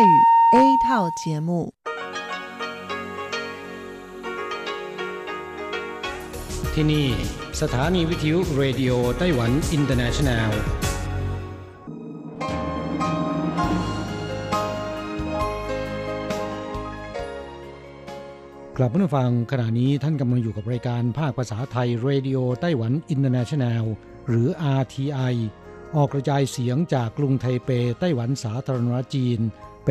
泰语 A 套节目ที่นี่สถานีวิทยุเรดิโอไต้หวันอินเตอร์เนชั่นแนลกลับมาฟังขณะนี้ท่านกำลังอยู่กับรายการภาคภาษาไทยเรดิโอไต้หวันอินเตอร์เนชั่นแนลหรือ RTI ออกกระจายเสียงจากกรุงไทเปไต้หวันสาธารณรัฐจีนเ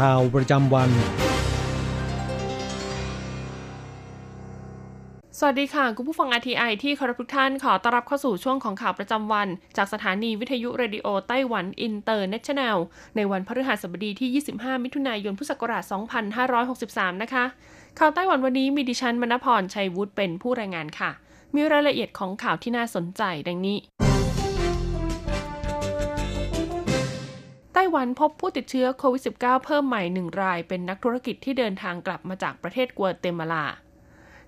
ข่าวประจำวันสวัสดีค่ะคุณผู้ฟัง RTI ที่เคารพทุกท่านขอต้อนรับเข้าสู่ช่วงของข่าวประจำวันจากสถานีวิทยุเรดิโอไต้หวันอินเตอร์เนชั่นแนลในวันพฤหัสบดีที่25มิถุนายนพุทธศักราช2563นะคะข่าวไต้หวันวันนี้มีดิฉันมณพรชัยวุฒิเป็นผู้รายงานค่ะมีรายละเอียดของข่าวที่น่าสนใจดังนี้ไต้หวันพบผู้ติดเชื้อโควิด -19 เพิ่มใหม่1รายเป็นนักธุรกิจที่เดินทางกลับมาจากประเทศกัวเตมาลา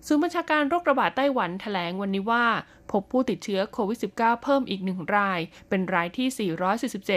ศูนย์บัญชาการโรคระบาดไต้หวันแถลงวันนี้ว่าพบผู้ติดเชื้อโควิด -19 เพิ่มอีก1รายเป็นรายที่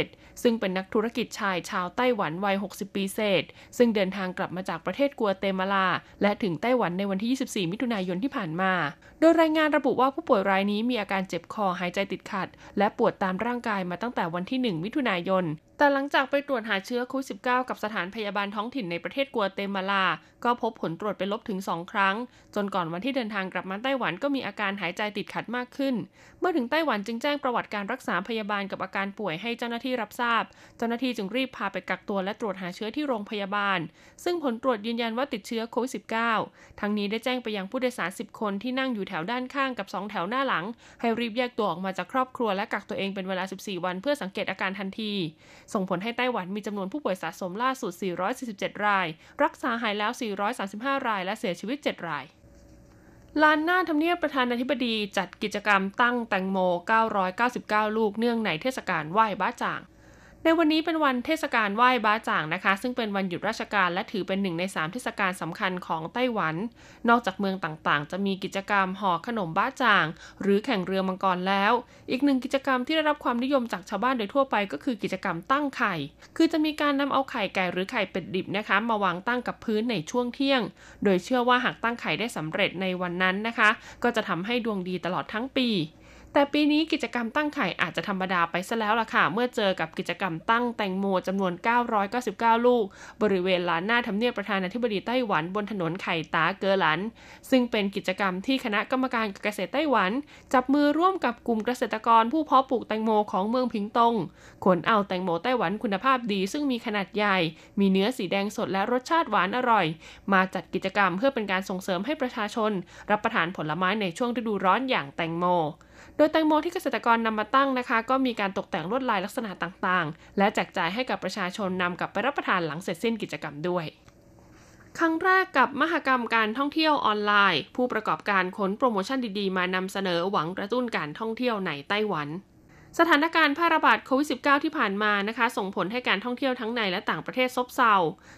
447ซึ่งเป็นนักธุรกิจชายชาวไต้หวันวัย60ปีเศษซึ่งเดินทางกลับมาจากประเทศกัวเตมาลาและถึงไต้หวันในวันที่24มิถุนายนที่ผ่านมาโดยรายงานระบุว่าผู้ป่วยรายนี้มีอาการเจ็บคอหายใจติดขัดและปวดตามร่างกายมาตั้งแต่วันที่1มิถุนายนแต่หลังจากไปตรวจหาเชื้อโควิด -19 กับสถานพยาบาลท้องถิ่นในประเทศกัวเตมาลาก็พบผลตรวจเป็นลบถึง2ครั้งจนก่อนวันที่เดินทางกลับมาไต้หวันก็มีอาการหายใจติดขัดมากขึ้นเมื่อถึงไต้หวันจึงแจ้งประวัติการรักษาพยาบาลกับอาการป่วยให้เจ้าหน้าที่รับทราบเจ้าหน้าที่จึงรีบพาไปกักตัวและตรวจหาเชื้อที่โรงพยาบาลซึ่งผลตรวจยืนยันว่าติดเชื้อโควิด -19 ทั้งนี้ได้แจ้งไปยังผู้โดยสาร10คนที่นั่งอยู่แถวด้านข้างกับ2แถวหน้าหลังให้รีบแยกตัวออกมาจากครอบครัวและกักตัวเองเป็นเวลา14วันเพื่อสังเกตอาการทันทีส่งผลให้ไต้หวันมีจำนวนผู้ป่วยสะสมล่าสุด447รายรักษาหายแล้ว435รายและเสียชีวิต7รายลานหน้าทำเนียบประธานาธิบดีจัดกิจกรรมตั้งแตงโม999ลูกเนื่องในเทศกาลไหว้บ้าจ่างในวันนี้เป็นวันเทศกาลไหว้บ้าจ่างนะคะซึ่งเป็นวันหยุดราชการและถือเป็น1ใน3เทศกาลสำคัญของไต้หวันนอกจากเมืองต่างๆจะมีกิจกรรมห่อขนมบ้าจ่างหรือแข่งเรือมังกรแล้วอีกหนึ่งกิจกรรมที่ได้รับความนิยมจากชาวบ้านโดยทั่วไปก็คือกิจกรรมตั้งไข่คือจะมีการนำเอาไข่ไก่หรือไข่เป็ดดิบนะคะมาวางตั้งกับพื้นในช่วงเที่ยงโดยเชื่อว่าหากตั้งไข่ได้สำเร็จในวันนั้นนะคะก็จะทำให้ดวงดีตลอดทั้งปีแต่ปีนี้กิจกรรมตั้งไข่อาจจะธรรมดาไปซะแล้วล่ะค่ะเมื่อเจอกับกิจกรรมตั้งแตงโมจำนวน999ลูกบริเวณลานหน้าทำเนียบประธานาธิบดีไต้หวันบนถนนไข่ตาเกอหลันซึ่งเป็นกิจกรรมที่คณะกรรมการเกษตรไต้หวันจับมือร่วมกับกลุ่มเกษตรกรผู้เพาะปลูกแตงโมของเมืองพิงตงขนเอาแตงโมไต้หวันคุณภาพดีซึ่งมีขนาดใหญ่มีเนื้อสีแดงสดและรสชาติหวานอร่อยมาจัดกิจกรรมเพื่อเป็นการส่งเสริมให้ประชาชนรับประทานผลไม้ในช่วงฤดูร้อนอย่างแตงโมโดยแตงโมที่เกษตรกรนำมาตั้งนะคะก็มีการตกแต่งลวดลายลักษณะต่างๆและแจกจ่ายให้กับประชาชนนำกลับไปรับประทานหลังเสร็จสิ้นกิจกรรมด้วยครั้งแรกกับมหกรรมการท่องเที่ยวออนไลน์ผู้ประกอบการขนโปรโมชั่นดีๆมานำเสนอหวังกระตุ้นการท่องเที่ยวในไต้หวันสถานการณ์แพร่ระบาดโควิด -19 ที่ผ่านมานะคะส่งผลให้การท่องเที่ยวทั้งในและต่างประเทศซบเซา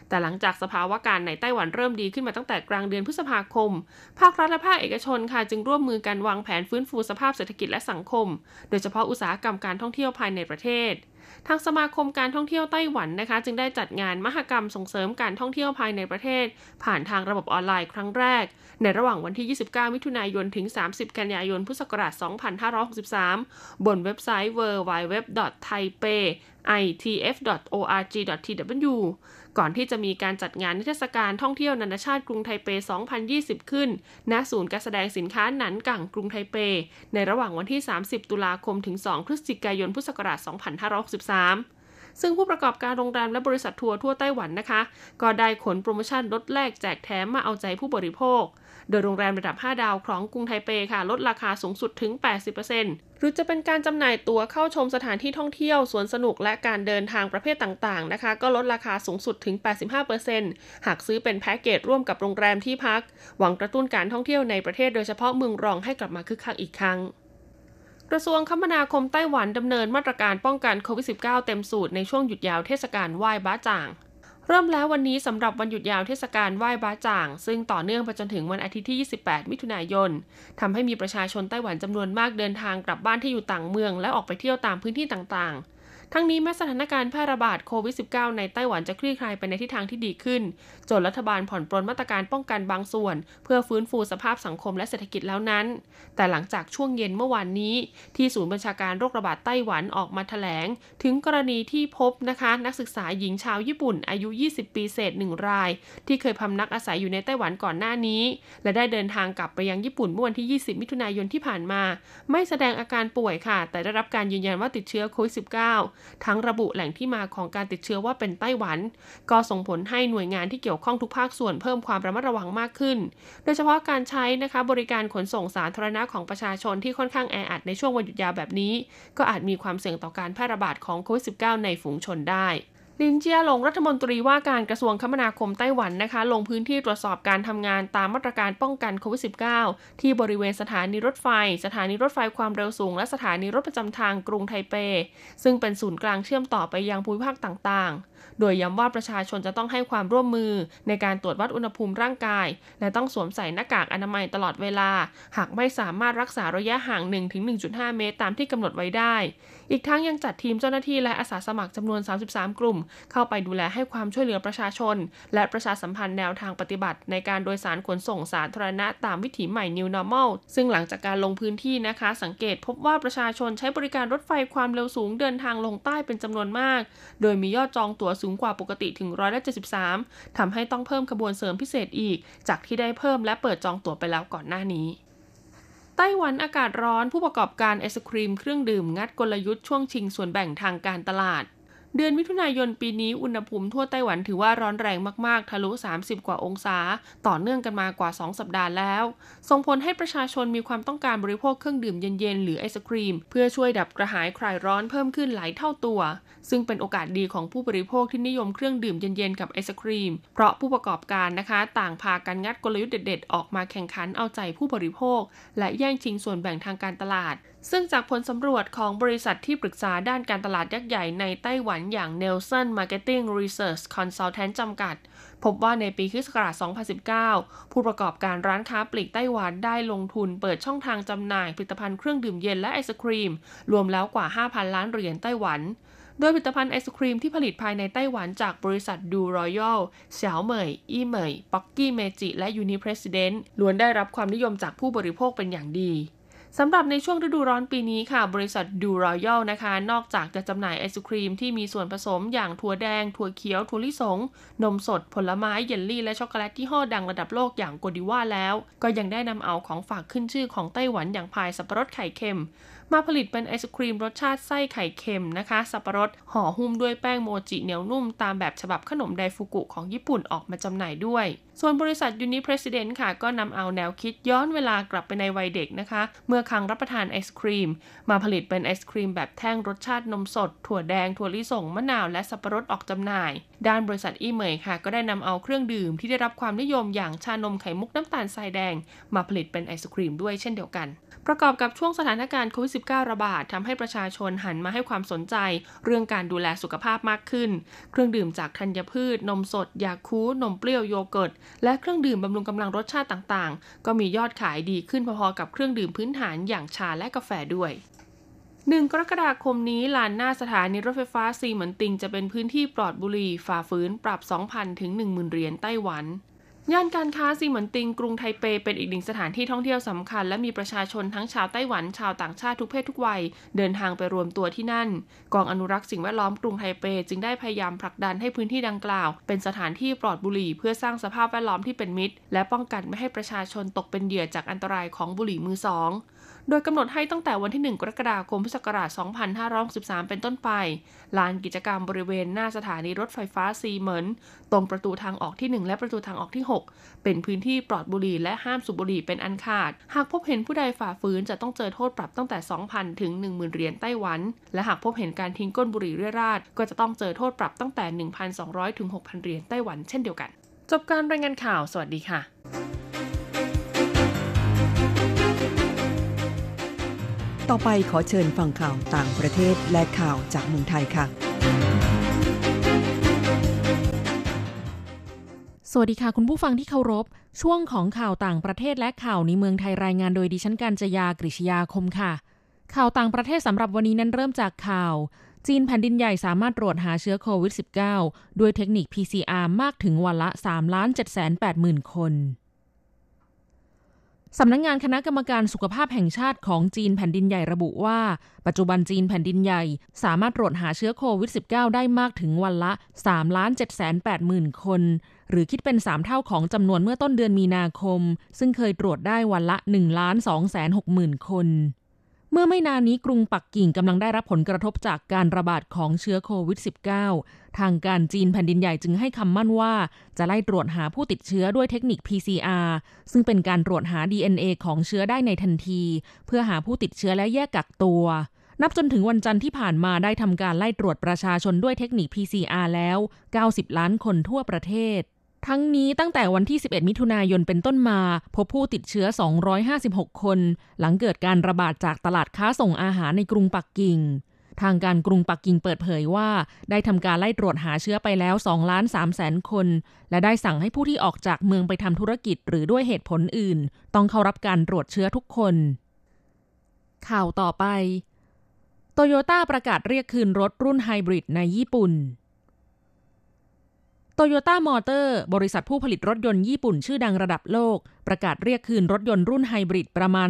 แต่หลังจากสภาวะการในไต้หวันเริ่มดีขึ้นมาตั้งแต่กลางเดือนพฤษภาคมภาครัฐและภาคเอกชนค่ะจึงร่วมมือกันวางแผนฟื้นฟูสภาพเศรษฐกิจและสังคมโดยเฉพาะอุตสาหกรรมการท่องเที่ยวภายในประเทศทางสมาคมการท่องเที่ยวไต้หวันนะคะจึงได้จัดงานมหกรรมส่งเสริมการท่องเที่ยวภายในประเทศผ่านทางระบบออนไลน์ครั้งแรกในระหว่างวันที่29มิถุนายนถึง30กันยายนพุทธศักราช2563บนเว็บไซต์ www.taipeitf.org.tw ก่อนที่จะมีการจัดงานนิทรรศการท่องเที่ยวนานาชาติกรุงไทเป2020ขึ้นณศูนย์การแสดงสินค้าหนันกั่งกรุงไทเปในระหว่างวันที่30ตุลาคมถึง2พฤศจิกายนพุทธศักราช2563ซึ่งผู้ประกอบการโรงแรมและบริษัททัวร์ทั่วไต้หวันนะคะก็ได้ขนโปรโมชั่นลดแลกแจกแถมมาเอาใจผู้บริโภคโดยโรงแรมระดับ5ดาวของกรุงไทเปค่ะลดราคาสูงสุดถึง 80% หรือจะเป็นการจำหน่ายตั๋วเข้าชมสถานที่ท่องเที่ยวสวนสนุกและการเดินทางประเภทต่างๆนะคะก็ลดราคาสูงสุดถึง 85% หากซื้อเป็นแพ็กเกจร่วมกับโรงแรมที่พักหวังกระตุ้นการท่องเที่ยวในประเทศโดยเฉพาะเมืองรองให้กลับมาคึกคักอีกครั้งกระทรวงคมนาคมไต้หวันดำเนินมาตรการป้องกันโควิด -19 เต็มสูตรในช่วงหยุดยาวเทศกาลไหว้บ้าจ่างเริ่มแล้ววันนี้สำหรับวันหยุดยาวเทศกาลไหว้บ้าจ่างซึ่งต่อเนื่องไปจนถึงวันอาทิตย์ที่ 28 มิถุนายนทำให้มีประชาชนไต้หวันจำนวนมากเดินทางกลับบ้านที่อยู่ต่างเมืองและออกไปเที่ยวตามพื้นที่ต่างๆทั้งนี้แม้สถานการณ์แพร่ระบาดโควิด -19 ในไต้หวันจะคลี่คลายไปในทิศทางที่ดีขึ้นจนรัฐบาลผ่อนปรนมาตรการป้องกันบางส่วนเพื่อฟื้นฟูสภาพสังคมและเศรษฐกิจแล้วนั้นแต่หลังจากช่วงเย็นเมื่อวานนี้ที่ศูนย์บัญชาการโรคระบาดไต้หวันออกมาแถลงถึงกรณีที่พบนะคะนักศึกษาหญิงชาวญี่ปุ่นอายุ20 ปีเศษ1รายที่เคยพำนักอาศัยอยู่ในไต้หวันก่อนหน้านี้และได้เดินทางกลับไปยังญี่ปุ่นเมื่อวันที่20มิถุนายนที่ผ่านมาไม่แสดงอาการป่วยค่ะแต่ได้รับการยืนยันว่าติดเชื้อโควิด -19 ทั้งระบุแหล่งที่มาของการติดเชื้อว่าเป็นไต้หวันก็ส่งผลให้หน่วยงานที่เกี่ยวข้องทุกภาคส่วนเพิ่มความระมัดระวังมากขึ้นโดยเฉพาะการใช้นะคะบริการขนส่งสาธารณะของประชาชนที่ค่อนข้างแออัดในช่วงวันหยุดยาวแบบนี้ก็อาจมีความเสี่ยงต่อการแพร่ระบาดของโควิด -19 ในฝูงชนได้ลินเจียหลงรัฐมนตรีว่าการกระทรวงคมนาคมไต้หวันนะคะลงพื้นที่ตรวจสอบการทำงานตามมาตรการป้องกันโควิด -19 ที่บริเวณสถานีรถไฟความเร็วสูงและสถานีรถประจำทางกรุงไทเปซึ่งเป็นศูนย์กลางเชื่อมต่อไปยังภูมิภาคต่างๆโดยย้ำว่าประชาชนจะต้องให้ความร่วมมือในการตรวจวัดอุณหภูมิร่างกายและต้องสวมใส่หน้ากากอนามัยตลอดเวลาหากไม่สามารถรักษาระยะห่าง 1-1.5 เมตรตามที่กำหนดไว้ได้อีกทั้งยังจัดทีมเจ้าหน้าที่และอาสาสมัครจำนวน33กลุ่มเข้าไปดูแลให้ความช่วยเหลือประชาชนและประชาสัมพันธ์แนวทางปฏิบัติในการโดยสารขนส่งสาธารณะตามวิถีใหม่ New Normal ซึ่งหลังจากการลงพื้นที่นะคะสังเกตพบว่าประชาชนใช้บริการรถไฟความเร็วสูงเดินทางลงใต้เป็นจำนวนมากโดยมียอดจองตั๋วสูงกว่าปกติถึง 173% ทำให้ต้องเพิ่มขบวนเสริมพิเศษอีกจากที่ได้เพิ่มและเปิดจองตั๋วไปแล้วก่อนหน้านี้ไต้หวันอากาศร้อนผู้ประกอบการไอศกรีมเครื่องดื่มงัดกลยุทธ์ช่วงชิงส่วนแบ่งทางการตลาดเดือนมิถุนายนปีนี้อุณหภูมิทั่วไต้หวันถือว่าร้อนแรงมากๆทะลุ30กว่าองศาต่อเนื่องกันมากว่า2สัปดาห์แล้วส่งผลให้ประชาชนมีความต้องการบริโภคเครื่องดื่มเย็นๆหรือไอศกรีมเพื่อช่วยดับกระหายคลายร้อนเพิ่มขึ้นหลายเท่าตัวซึ่งเป็นโอกาสดีของผู้บริโภคที่นิยมเครื่องดื่มเย็นๆกับไอศกรีมเพราะผู้ประกอบการนะคะต่างพากันงัดกลยุทธ์เด็ดๆออกมาแข่งขันเอาใจผู้บริโภคและแย่งชิงส่วนแบ่งทางการตลาดซึ่งจากผลสำรวจของบริษัทที่ปรึกษาด้านการตลาดยักษ์ใหญ่ในไต้หวันอย่าง Nelson Marketing Research Consultancy จำกัดพบว่าในปีค.ศ. 2019ผู้ประกอบการร้านค้าปลีกไต้หวันได้ลงทุนเปิดช่องทางจำหน่ายผลิตภัณฑ์เครื่องดื่มเย็นและไอศกรีมรวมแล้วกว่า 5,000 ล้านเหรียญไต้หวันโดยผลิตภัณฑ์ไอศกรีมที่ผลิตภายในไต้หวันจากบริษัทดูรอยัลเสี่ยวเหมยอี้เหมยป๊อกกี้เมจิและยูนิเพรสซิเดนต์ล้วนได้รับความนิยมจากผู้บริโภคเป็นอย่างดีสำหรับในช่วงฤดูร้อนปีนี้ค่ะบริษัทดูรอยัลนะคะนอกจากจะจำหน่ายไอศครีมที่มีส่วนผสมอย่างถั่วแดงถั่วเขียวถั่วลิสงนมสดผลไม้เยลลี่และช็อกโกแลตยี่ห้อดังระดับโลกอย่างโกดิว่าแล้วก็ยังได้นำเอาของฝากขึ้นชื่อของไต้หวันอย่างพายสับปะรดไข่เค็มมาผลิตเป็นไอศครีมรสชาติไส้ไข่เค็มนะคะสับปะรดห่อหุ้มด้วยแป้งโมจิเหนียวนุ่มตามแบบฉบับขนมไดฟุกุของญี่ปุ่นออกมาจำหน่ายด้วยส่วนบริษัทยูนิเพรสซิเดนต์ค่ะก็นำเอาแนวคิดย้อนเวลากลับไปในวัยเด็กนะคะเมื่อครั้งรับประทานไอศครีมมาผลิตเป็นไอศครีมแบบแท่งรสชาตินมสดถั่วแดงถั่วลิสงมะนาวและสับปะรดออกจำหน่ายด้านบริษัทอีเหมยค่ะก็ได้นำเอาเครื่องดื่มที่ได้รับความนิยมอย่างชานมไข่มุกน้ำตาลทรายแดงมาผลิตเป็นไอศครีมด้วยเช่นเดียวกันประกอบกับช่วงสถานการณ์โควิด -19 ระบาดทำให้ประชาชนหันมาให้ความสนใจเรื่องการดูแลสุขภาพมากขึ้นเครื่องดื่มจากธัญพืชนมสดยาคูนมเปรี้ยวโยเกิร์ตและเครื่องดื่มบำรุงกำลังรสชาติต่างๆก็มียอดขายดีขึ้นพอๆกับเครื่องดื่มพื้นฐานอย่างชาและกาแฟด้วย1 กรกฎาคมนี้ลานหน้าสถานีรถไฟฟ้าซีเหมินติงจะเป็นพื้นที่ปลอดบุหรี่ฝ่าฝืนปรับ 2,000 ถึง 10,000 เหรียญไต้หวันย่านการค้าซีเหมินติงกรุงไทเปเป็นอีกหนึ่งสถานที่ท่องเที่ยวสำคัญและมีประชาชนทั้งชาวไต้หวันชาวต่างชาติทุกเพศทุกวัยเดินทางไปรวมตัวที่นั่นกองอนุรักษ์สิ่งแวดล้อมกรุงไทเปจึงได้พยายามผลักดันให้พื้นที่ดังกล่าวเป็นสถานที่ปลอดบุหรี่เพื่อสร้างสภาพแวดล้อมที่เป็นมิตรและป้องกันไม่ให้ประชาชนตกเป็นเหยื่อจากอันตรายของบุหรี่มือสอง โดยกำหนดให้ตั้งแต่วันที่1กรกฎาคมพุทธศักราช2563เป็นต้นไปลานกิจกรรมบริเวณหน้าสถานีรถไฟฟ้าซีเหมินตรงประตูทางออกที่1และประตูทางออกที่6เป็นพื้นที่ปลอดบุหรี่และห้ามสูบบุหรี่เป็นอันขาดหากพบเห็นผู้ใดฝ่าฝืนจะต้องเจอโทษปรับตั้งแต่ 2,000 ถึง 10,000 เหรียญไต้หวันและหากพบเห็นการทิ้งก้นบุหรี่เรี่ยราดก็จะต้องเจอโทษปรับตั้งแต่ 1,200 ถึง 6,000 เหรียญไต้หวันเช่นเดียวกันจบการรายงานข่าวสวัสดีค่ะต่อไปขอเชิญฟังข่าวต่างประเทศและข่าวจากเมืองไทยค่ะสวัสดีค่ะคุณผู้ฟังที่เคารพช่วงของข่าวต่างประเทศและข่าวในเมืองไทยรายงานโดยดิฉันกัญจยากฤษยาคมค่ะข่าวต่างประเทศสำหรับวันนี้นั้นเริ่มจากข่าวจีนแผ่นดินใหญ่สามารถตรวจหาเชื้อโควิด -19 ด้วยเทคนิค PCR มากถึงวันละ 3,780,000 คนสำนักงานคณะกรรมการสุขภาพแห่งชาติของจีนแผ่นดินใหญ่ระบุว่าปัจจุบันจีนแผ่นดินใหญ่สามารถตรวจหาเชื้อโควิด -19 ได้มากถึงวันละ 3,780,000 คนหรือคิดเป็น 3 เท่าของจำนวนเมื่อต้นเดือนมีนาคมซึ่งเคยตรวจได้วันละ 1,260,000 คนเมื่อไม่นานนี้กรุงปักกิ่งกำลังได้รับผลกระทบจากการระบาดของเชื้อโควิด -19 ทางการจีนแผ่นดินใหญ่จึงให้คำมั่นว่าจะไล่ตรวจหาผู้ติดเชื้อด้วยเทคนิค PCR ซึ่งเป็นการตรวจหา DNA ของเชื้อได้ในทันทีเพื่อหาผู้ติดเชื้อและแยกกักตัวนับจนถึงวันจันทร์ที่ผ่านมาได้ทำการไล่ตรวจประชาชนด้วยเทคนิค PCR แล้ว90ล้านคนทั่วประเทศทั้งนี้ตั้งแต่วันที่11มิถุนายนเป็นต้นมาพบผู้ติดเชื้อ256คนหลังเกิดการระบาดจากตลาดค้าส่งอาหารในกรุงปักกิ่งทางการกรุงปักกิ่งเปิดเผยว่าได้ทำการไล่ตรวจหาเชื้อไปแล้ว 2,300,000 คนและได้สั่งให้ผู้ที่ออกจากเมืองไปทำธุรกิจหรือด้วยเหตุผลอื่นต้องเข้ารับการตรวจเชื้อทุกคนข่าวต่อไป Toyota ประกาศเรียกคืนรถรุ่นไฮบริดในญี่ปุ่นToyota Motor บริษัทผู้ผลิตรถยนต์ญี่ปุ่นชื่อดังระดับโลกประกาศเรียกคืนรถยนต์รุ่นไฮบริดประมาณ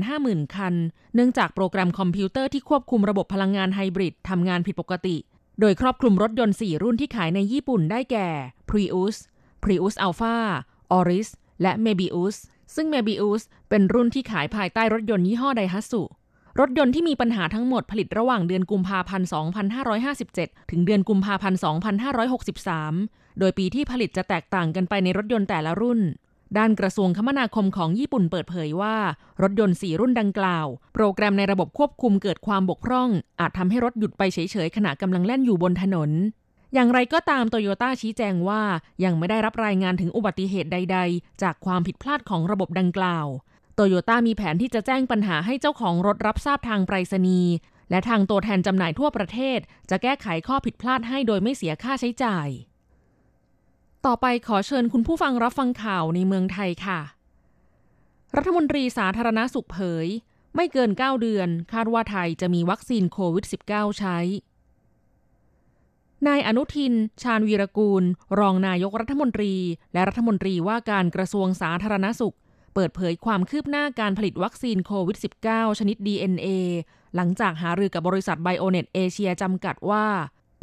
250,000 คันเนื่องจากโปรแกรมคอมพิวเตอร์ที่ควบคุมระบบพลังงานไฮบริดทำงานผิดปกติโดยครอบคลุมรถยนต์4รุ่นที่ขายในญี่ปุ่นได้แก่ Prius Alpha, Auris และ Mebius ซึ่ง Mebius เป็นรุ่นที่ขายภายใต้รถยนต์ยี่ห้อ Daihatsuรถยนต์ที่มีปัญหาทั้งหมดผลิตระหว่างเดือนกุมภาพันธ์ 2557 ถึงเดือนกุมภาพันธ์ 2563 โดยปีที่ผลิตจะแตกต่างกันไปในรถยนต์แต่ละรุ่นด้านกระทรวงคมนาคมของญี่ปุ่นเปิดเผยว่ารถยนต์4รุ่นดังกล่าวโปรแกรมในระบบควบคุมเกิดความบกพร่องอาจทำให้รถหยุดไปเฉยๆขณะกำลังแล่นอยู่บนถนนอย่างไรก็ตามโตโยต้าชี้แจงว่ายังไม่ได้รับรายงานถึงอุบัติเหตุใดๆจากความผิดพลาดของระบบดังกล่าวToyota มีแผนที่จะแจ้งปัญหาให้เจ้าของรถรับทราบทางไปรษณีย์และทางตัวแทนจำหน่ายทั่วประเทศจะแก้ไขข้อผิดพลาดให้โดยไม่เสียค่าใช้จ่ายต่อไปขอเชิญคุณผู้ฟังรับฟังข่าวในเมืองไทยค่ะรัฐมนตรีสาธารณสุขเผยไม่เกิน9เดือนคาดว่าไทยจะมีวัคซีนโควิด -19 ใช้นายอนุทินชาญวีรกูลรองนายกรัฐมนตรีและรัฐมนตรีว่าการกระทรวงสาธารณสุขเปิดเผยความคืบหน้าการผลิตวัคซีนโควิด -19 ชนิด DNA หลังจากหารือกับบริษัทไบโอเน็ตเอเชียจำกัดว่า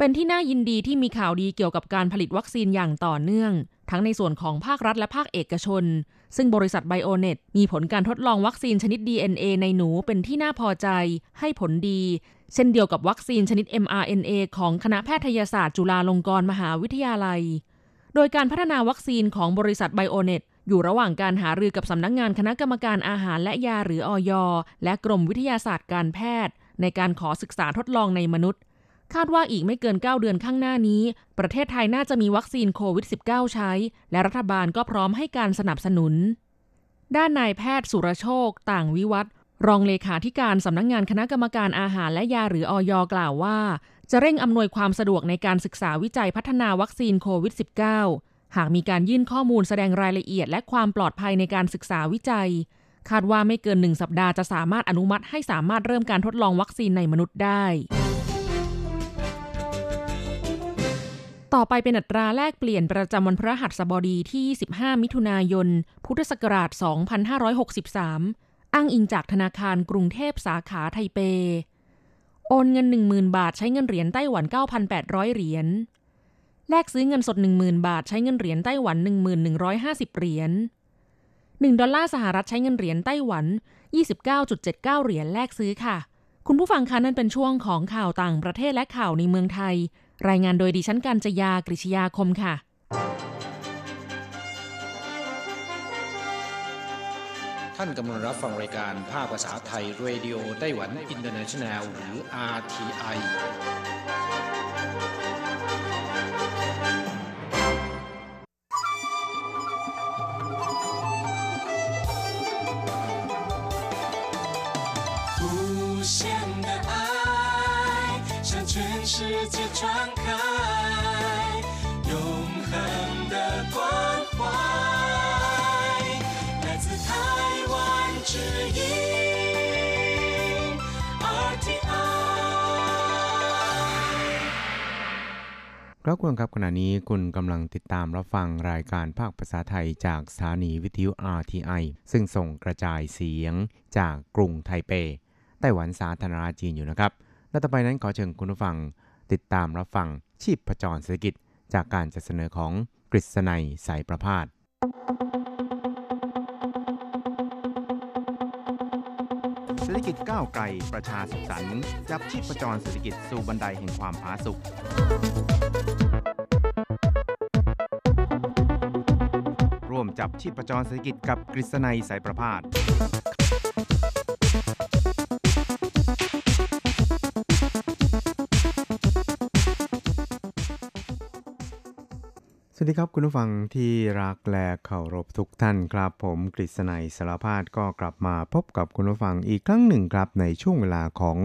เป็นที่น่ายินดีที่มีข่าวดีเกี่ยวกับการผลิตวัคซีนอย่างต่อเนื่องทั้งในส่วนของภาครัฐและภาคเอกชนซึ่งบริษัทไบโอเน็ตมีผลการทดลองวัคซีนชนิด DNA ในหนูเป็นที่น่าพอใจให้ผลดีเช่นเดียวกับวัคซีนชนิด mRNA ของคณะแพทยศาสตร์จุฬาลงกรณ์มหาวิทยาลัยโดยการพัฒนาวัคซีนของบริษัทไบโอเน็ตอยู่ระหว่างการหารือกับสำนักงานคณะกรรมการอาหารและยาหรืออย.และกรมวิทยาศาสตร์การแพทย์ในการขอศึกษาทดลองในมนุษย์คาดว่าอีกไม่เกิน9เดือนข้างหน้านี้ประเทศไทยน่าจะมีวัคซีนโควิด -19 ใช้และรัฐบาลก็พร้อมให้การสนับสนุนด้านนายแพทย์สุรโชคต่างวิวัฒน์รองเลขาธิการสำนักงานคณะกรรมการอาหารและยาหรืออย.กล่าวว่าจะเร่งอำนวยความสะดวกในการศึกษาวิจัยพัฒนาวัคซีนโควิด -19หากมีการยื่นข้อมูลแสดงรายละเอียดและความปลอดภัยในการศึกษาวิจัยคาดว่าไม่เกิน1สัปดาห์จะสามารถอนุมัติให้สามารถเริ่มการทดลองวัคซีนในมนุษย์ได้ต่อไปเป็นอัตราแลกเปลี่ยนประจำวันพฤหัสบดีที่25มิถุนายนพุทธศักราช2563อ้างอิงจากธนาคารกรุงเทพสาขาไทเปโอนเงิน 10,000 บาทใช้เงินเหรียญไต้หวัน 9,800 เหรียญแลกซื้อเงินสด 10,000 บาทใช้เงินเหรียญไต้หวัน 1150 เหรียญ 1ดอลลาร์สหรัฐใช้เงินเหรียญไต้หวัน 29.79 เหรียญแลกซื้อค่ะคุณผู้ฟังคะนั่นเป็นช่วงของข่าวต่างประเทศและข่าวในเมืองไทยรายงานโดยดิฉันกัญจยากฤษยาคมค่ะท่านกำลังรับฟังรายการภาคภาษาไทยเรดิโอไต้หวันอินเตอร์เนชั่นแนลหรือ RTI世界传开永恒的关怀来自台湾之音 RTI ครับคุณครับขณะนี้คุณกำลังติดตามรับฟังรายการภาคภาษาไทยจากสถานีวิทยุ RTI ซึ่งส่งกระจายเสียงจากกรุงไทเปไต้หวันสาธารณรัฐจีนอยู่นะครับและต่อไปนั้นขอเชิญคุณผู้ฟังติดตามรับฟังชีพจรเศรษฐกิจจากการจัดเสนอของกฤษณัยสายประภาสเศรษฐกิจก้าวไกลประชาสุขสันต์จับชีพจรเศรษฐกิจสู่บันไดแห่งความผาสุกร่วมจับชีพจรเศรษฐกิจกับกฤษณัยสายประภาสสวัสดีครับคุณผู้ฟังที่รักและเคารพทุกท่านครับผมกฤษณัยสารภาพก็กลับมาพบกับคุณผู้ฟังอีกครั้งหนึ่งครับในช่วงเวลาของ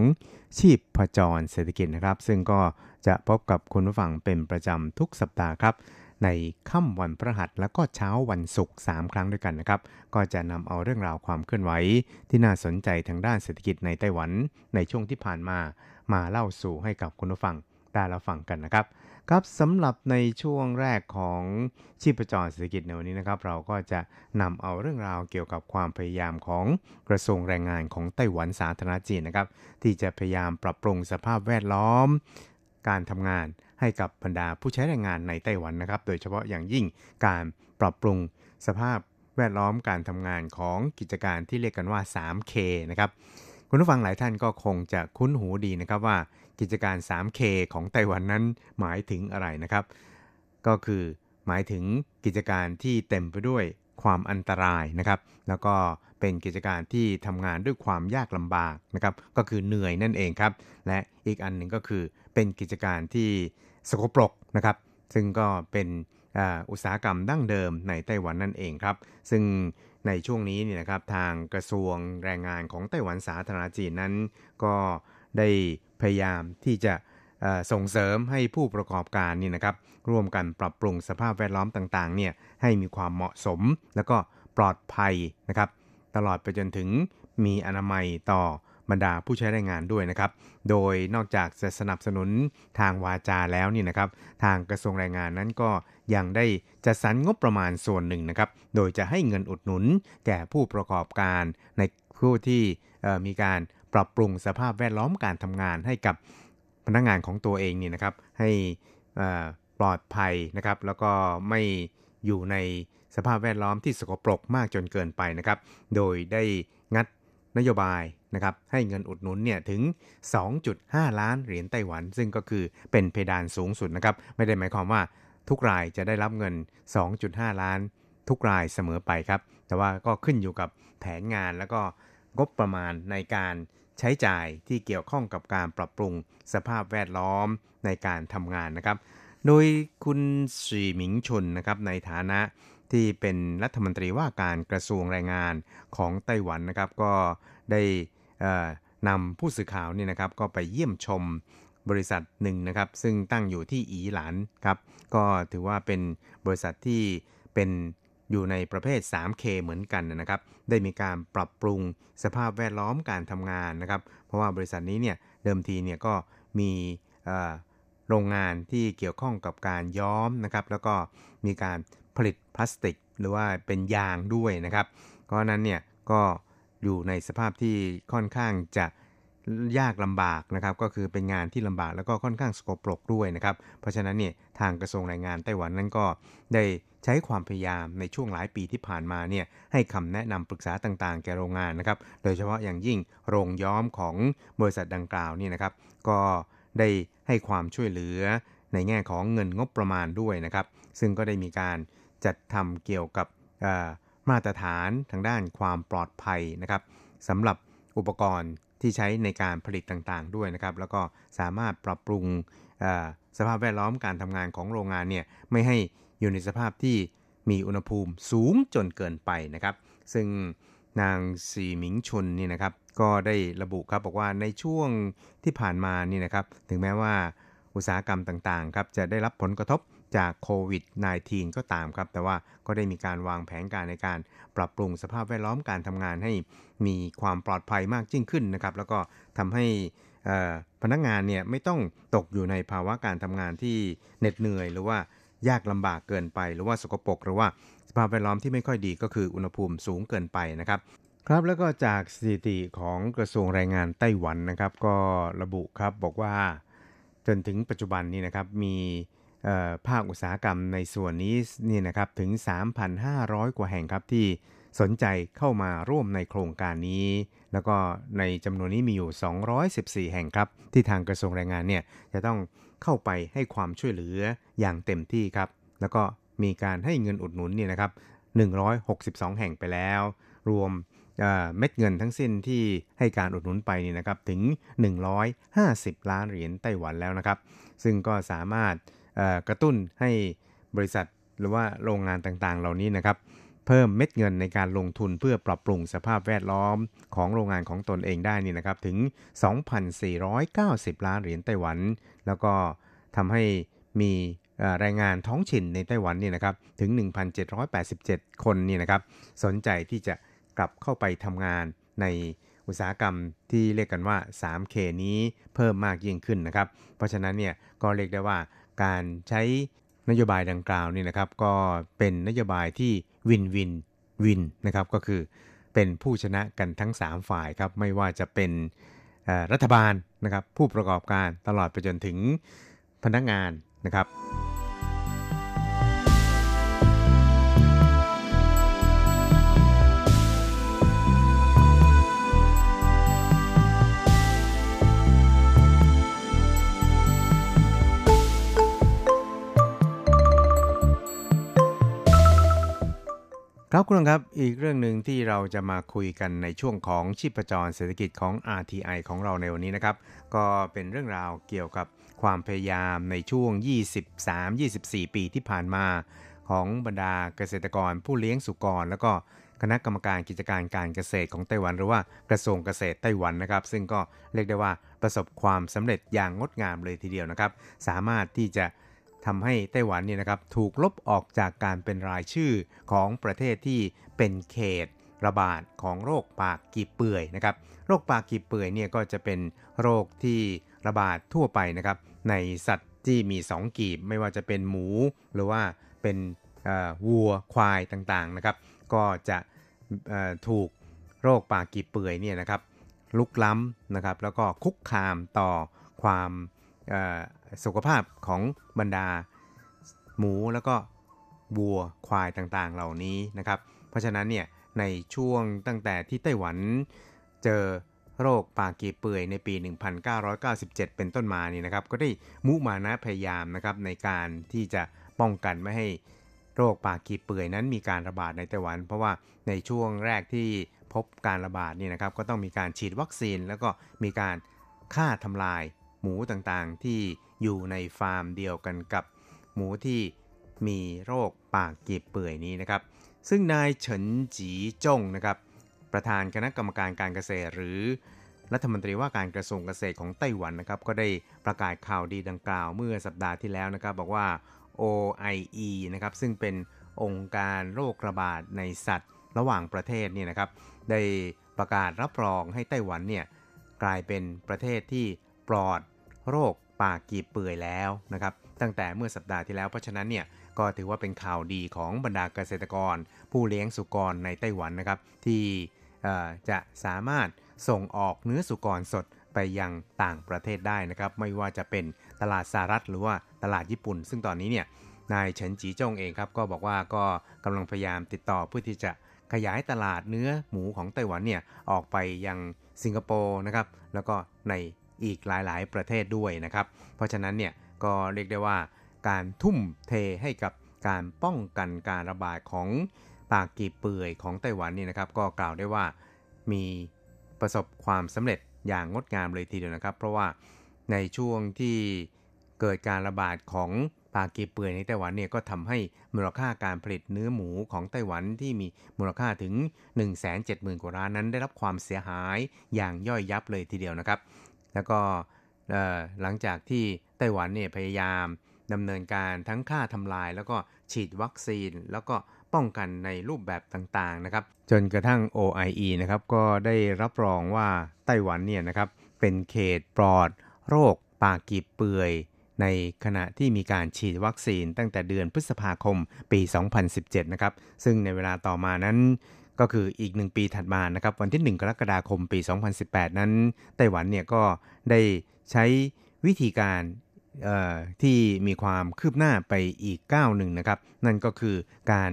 ชีพจรเศรษฐกิจนะครับซึ่งก็จะพบกับคุณผู้ฟังเป็นประจำทุกสัปดาห์ครับในค่ำวันพฤหัสและก็เช้าวันศุกร์3ครั้งด้วยกันนะครับก็จะนำเอาเรื่องราวความเคลื่อนไหวที่น่าสนใจทางด้านเศรษฐกิจในไต้หวันในช่วงที่ผ่านมามาเล่าสู่ให้กับคุณผู้ฟังได้รับฟังกันนะครับครับสำหรับในช่วงแรกของชีพจรเศรษฐกิจในวันนี้นะครับเราก็จะนำเอาเรื่องราวเกี่ยวกับความพยายามของกระทรวงแรงงานของไต้หวันสาธารณรัฐจีนนะครับที่จะพยายามปรับปรุงสภาพแวดล้อมการทำงานให้กับบรรดาผู้ใช้แรงงานในไต้หวันนะครับโดยเฉพาะอย่างยิ่งการปรับปรุงสภาพแวดล้อมการทำงานของกิจการที่เรียกกันว่า 3K นะครับคุณผู้ฟังหลายท่านก็คงจะคุ้นหูดีนะครับว่ากิจการ 3K ของไต้หวันนั้นหมายถึงอะไรนะครับก็คือหมายถึงกิจการที่เต็มไปด้วยความอันตรายนะครับแล้วก็เป็นกิจการที่ทำงานด้วยความยากลำบากนะครับก็คือเหนื่อยนั่นเองครับและอีกอันหนึ่งก็คือเป็นกิจการที่สกปรกนะครับซึ่งก็เป็นอุตสาหกรรมดั้งเดิมในไต้หวันนั่นเองครับซึ่งในช่วงนี้เนี่ยนะครับทางกระทรวงแรงงานของไต้หวันสาธารณรัฐจีนนั้นก็ได้พยายามที่จะส่งเสริมให้ผู้ประกอบการนี่นะครับร่วมกันปรับปรุงสภาพแวดล้อมต่างๆเนี่ยให้มีความเหมาะสมแล้วก็ปลอดภัยนะครับตลอดไปจนถึงมีอนามัยต่อบรรดาผู้ใช้แรงงานด้วยนะครับโดยนอกจากจะสนับสนุนทางวาจาแล้วนี่นะครับทางกระทรวงแรงงานนั้นก็ยังได้จัดสรรงบประมาณส่วนหนึ่งนะครับโดยจะให้เงินอุดหนุนแก่ผู้ประกอบการในผู้ที่มีการปรับปรุงสภาพแวดล้อมการทำงานให้กับพนักงานของตัวเองนี่นะครับให้ปลอดภัยนะครับแล้วก็ไม่อยู่ในสภาพแวดล้อมที่สกปรกมากจนเกินไปนะครับโดยได้งัดนโยบายนะครับให้เงินอุดหนุนเนี่ยถึง 2.5 ล้านเหรียญไต้หวันซึ่งก็คือเป็นเพดานสูงสุดนะครับไม่ได้หมายความว่าทุกรายจะได้รับเงิน 2.5 ล้านทุกรายเสมอไปครับแต่ว่าก็ขึ้นอยู่กับแผนงานแล้วก็งบประมาณในการใช้จ่ายที่เกี่ยวข้องกับการปรับปรุงสภาพแวดล้อมในการทำงานนะครับโดยคุณสีหมิงชุนนะครับในฐานะที่เป็นรัฐมนตรีว่าการกระทรวงแรงงานของไต้หวันนะครับก็ได้นำผู้สื่อข่าวนี่นะครับก็ไปเยี่ยมชมบริษัทหนึ่งนะครับซึ่งตั้งอยู่ที่อีหลานครับก็ถือว่าเป็นบริษัทที่เป็นอยู่ในประเภท 3K เหมือนกันนะครับได้มีการปรับปรุงสภาพแวดล้อมการทำงานนะครับเพราะว่าบริษัทนี้เนี่ยเดิมทีเนี่ยก็มีโรงงานที่เกี่ยวข้องกับการย้อมนะครับแล้วก็มีการผลิตพลาสติกหรือว่าเป็นยางด้วยนะครับเพราะนั้นเนี่ยก็อยู่ในสภาพที่ค่อนข้างจะ ยากลำบากนะครับก็คือเป็นงานที่ลำบากแล้วก็ค่อนข้างสกปรกด้วยนะครับเพราะฉะนั้นเนี่ยทางกระทรวงแรงงานไต้หวันนั้นก็ได้ใช้ความพยายามในช่วงหลายปีที่ผ่านมาเนี่ยให้คำแนะนำปรึกษาต่างๆแก่โรงงานนะครับโดยเฉพาะอย่างยิ่งโรงย้อมของบริษัทดังกล่าวนี่นะครับก็ได้ให้ความช่วยเหลือในแง่ของเงินงบประมาณด้วยนะครับซึ่งก็ได้มีการจัดทำเกี่ยวกับมาตรฐานทางด้านความปลอดภัยนะครับสำหรับอุปกรณ์ที่ใช้ในการผลิตต่างๆด้วยนะครับแล้วก็สามารถปรับปรุงสภาพแวดล้อมการทำงานของโรงงานเนี่ยไม่ให้อยู่ในสภาพที่มีอุณหภูมิสูงจนเกินไปนะครับซึ่งนางสีหมิงชุนนี่นะครับก็ได้ระบุครับบอกว่าในช่วงที่ผ่านมานี่นะครับถึงแม้ว่าอุตสาหกรรมต่างๆครับจะได้รับผลกระทบจากโควิด -19 ก็ตามครับแต่ว่าก็ได้มีการวางแผนการในการปรับปรุงสภาพแวดล้อมการทำงานให้มีความปลอดภัยมากยิ่งขึ้นนะครับแล้วก็ทำให้พนักงานเนี่ยไม่ต้องตกอยู่ในภาวะการทำงานที่เหน็ดเหนื่อยหรือว่ายากลำบากเกินไปหรือว่าสกปรกหรือว่าสภาพแวดล้อมที่ไม่ค่อยดีก็คืออุณหภูมิสูงเกินไปนะครับครับแล้วก็จากสถิติของกระทรวงแรงงานไต้หวันนะครับก็ระบุครับบอกว่าจนถึงปัจจุบันนี้นะครับมีภาคอุตสาหกรรมในส่วนนี้นี่นะครับถึง 3,500 กว่าแห่งครับที่สนใจเข้ามาร่วมในโครงการนี้แล้วก็ในจำนวนนี้มีอยู่214แห่งครับที่ทางกระทรวงแรงงานเนี่ยจะต้องเข้าไปให้ความช่วยเหลืออย่างเต็มที่ครับแล้วก็มีการให้เงินอุดหนุนเนี่ยนะครับ162แห่งไปแล้วรวมเม็ดเงินทั้งสิ้นที่ให้การอุดหนุนไปนี่นะครับถึง150ล้านเหรียญไต้หวันแล้วนะครับซึ่งก็สามารถกระตุ้นให้บริษัทหรือว่าโรงงานต่างๆเหล่านี้นะครับเพิ่มเม็ดเงินในการลงทุนเพื่อปรับปรุงสภาพแวดล้อมของโรงงานของตนเองได้นี่นะครับถึง 2,490 ล้านเหรียญไต้หวันแล้วก็ทำให้มีแรงงานท้องถิ่นในไต้หวันนี่นะครับถึง 1,787 คนนี่นะครับสนใจที่จะกลับเข้าไปทำงานในอุตสาหกรรมที่เรียกกันว่า 3K นี้เพิ่มมากยิ่งขึ้นนะครับเพราะฉะนั้นเนี่ยก็เรียกได้ว่าการใช้นโยบายดังกล่าวนี่นะครับก็เป็นนโยบายที่วินวินวินนะครับก็คือเป็นผู้ชนะกันทั้ง3ฝ่ายครับไม่ว่าจะเป็นรัฐบาลนะครับผู้ประกอบการตลอดไปจนถึงพนักงานนะครับครับคุณครับอีกเรื่องนึงที่เราจะมาคุยกันในช่วงของชีพจรเศรษฐกิจของ RTI ของเราในวันนี้นะครับก็เป็นเรื่องราวเกี่ยวกับความพยายามในช่วง 23-24 ปีที่ผ่านมาของบรรดาเกษตรกรผู้เลี้ยงสุกรแล้วก็คณะกรรมการกิจการการเกษตรของไต้หวันหรือว่ากระทรวงเกษตรไต้หวันนะครับซึ่งก็เรียกได้ว่าประสบความสำเร็จอย่างงดงามเลยทีเดียวนะครับสามารถที่จะทำให้ไต้หวันเนี่ยนะครับถูกลบออกจากการเป็นรายชื่อของประเทศที่เป็นเขตระบาดของโรคปากกีบเปื่อยนะครับโรคปากกีบเปื่อยเนี่ยก็จะเป็นโรคที่ระบาดทั่วไปนะครับในสัตว์ที่มี2กีบไม่ว่าจะเป็นหมูหรือว่าเป็นวัวควายต่างๆนะครับก็จะถูกโรคปากกีบเปื่อยเนี่ยนะครับลุกล้ำนะครับแล้วก็คุกคามต่อความสุขภาพของบรรดาหมูแล้วก็วัวควายต่างๆเหล่านี้นะครับเพราะฉะนั้นเนี่ยในช่วงตั้งแต่ที่ไต้หวันเจอโรคปากกีบเปื่อยในปี 1997 เป็นต้นมานี่นะครับก็ได้มุมานะพยายามนะครับในการที่จะป้องกันไม่ให้โรคปากกีบเปื่อยนั้นมีการระบาดในไต้หวันเพราะว่าในช่วงแรกที่พบการระบาดนี่นะครับก็ต้องมีการฉีดวัคซีนแล้วก็มีการฆ่าทำลายหมูต่างๆที่อยู่ในฟาร์มเดียวกันกับหมูที่มีโรคปากกีบเปื่อยนี้นะครับซึ่งนายเฉินจีจงนะครับประธานคณะกรรมการการเกษตรหรือรัฐมนตรีว่าการกระทรวงเกษตรของไต้หวันนะครับก็ได้ประกาศข่าวดีดังกล่าวเมื่อสัปดาห์ที่แล้วนะครับบอกว่า OIE นะครับซึ่งเป็นองค์การโรคระบาดในสัตว์ระหว่างประเทศนี่นะครับได้ประกาศรับรองให้ไต้หวันเนี่ยกลายเป็นประเทศที่ปลอดโรคปากกีบเปื่อยแล้วนะครับตั้งแต่เมื่อสัปดาห์ที่แล้วเพราะฉะนั้นเนี่ยก็ถือว่าเป็นข่าวดีของบรรดาเกษตรกรผู้เลี้ยงสุกรในไต้หวันนะครับที่จะสามารถส่งออกเนื้อสุกรสด ไปยังต่างประเทศได้นะครับไม่ว่าจะเป็นตลาดสหรัฐหรือว่าตลาดญี่ปุ่นซึ่งตอนนี้เนี่ยนายเฉินจีจงเองครับก็บอกว่าก็กำลังพยายามติดต่อเพื่อที่จะขยายตลาดเนื้อหมูของไต้หวันเนี่ยออกไปยังสิงคโปร์นะครับแล้วก็ในอีกหลายๆประเทศด้วยนะครับเพราะฉะนั้นเนี่ยก็เรียกได้ว่าการทุ่มเทให้กับการป้องกันการระบาดของปากกีบเปื่อยของไต้หวันนี่นะครับก็กล่าวได้ว่ามีประสบความสำเร็จอย่างงดงามเลยทีเดียวนะครับเพราะว่าในช่วงที่เกิดการระบาดของปากกีบเปื่อยในไต้หวันเนี่ยก็ทำให้มูลค่าการผลิตเนื้อหมูของไต้หวันที่มีมูลค่าถึง 170,000 กว่าล้านนั้นได้รับความเสียหายอย่างย่อยยับเลยทีเดียวนะครับแล้วก็หลังจากที่ไต้หวันเนี่ยพยายามดำเนินการทั้งฆ่าทำลายแล้วก็ฉีดวัคซีนแล้วก็ป้องกันในรูปแบบต่างๆนะครับจนกระทั่ง OIE นะครับก็ได้รับรองว่าไต้หวันเนี่ยนะครับเป็นเขตปลอดโรคปากกีบเปื่อยในขณะที่มีการฉีดวัคซีนตั้งแต่เดือนพฤษภาคมปี2017นะครับซึ่งในเวลาต่อมานั้นก็คืออีก1ปีถัดมานะครับวันที่1กรกฎาคมปี2018นั้นไต้หวันเนี่ยก็ได้ใช้วิธีการที่มีความคืบหน้าไปอีกก้าวหนึ่งนะครับนั่นก็คือการ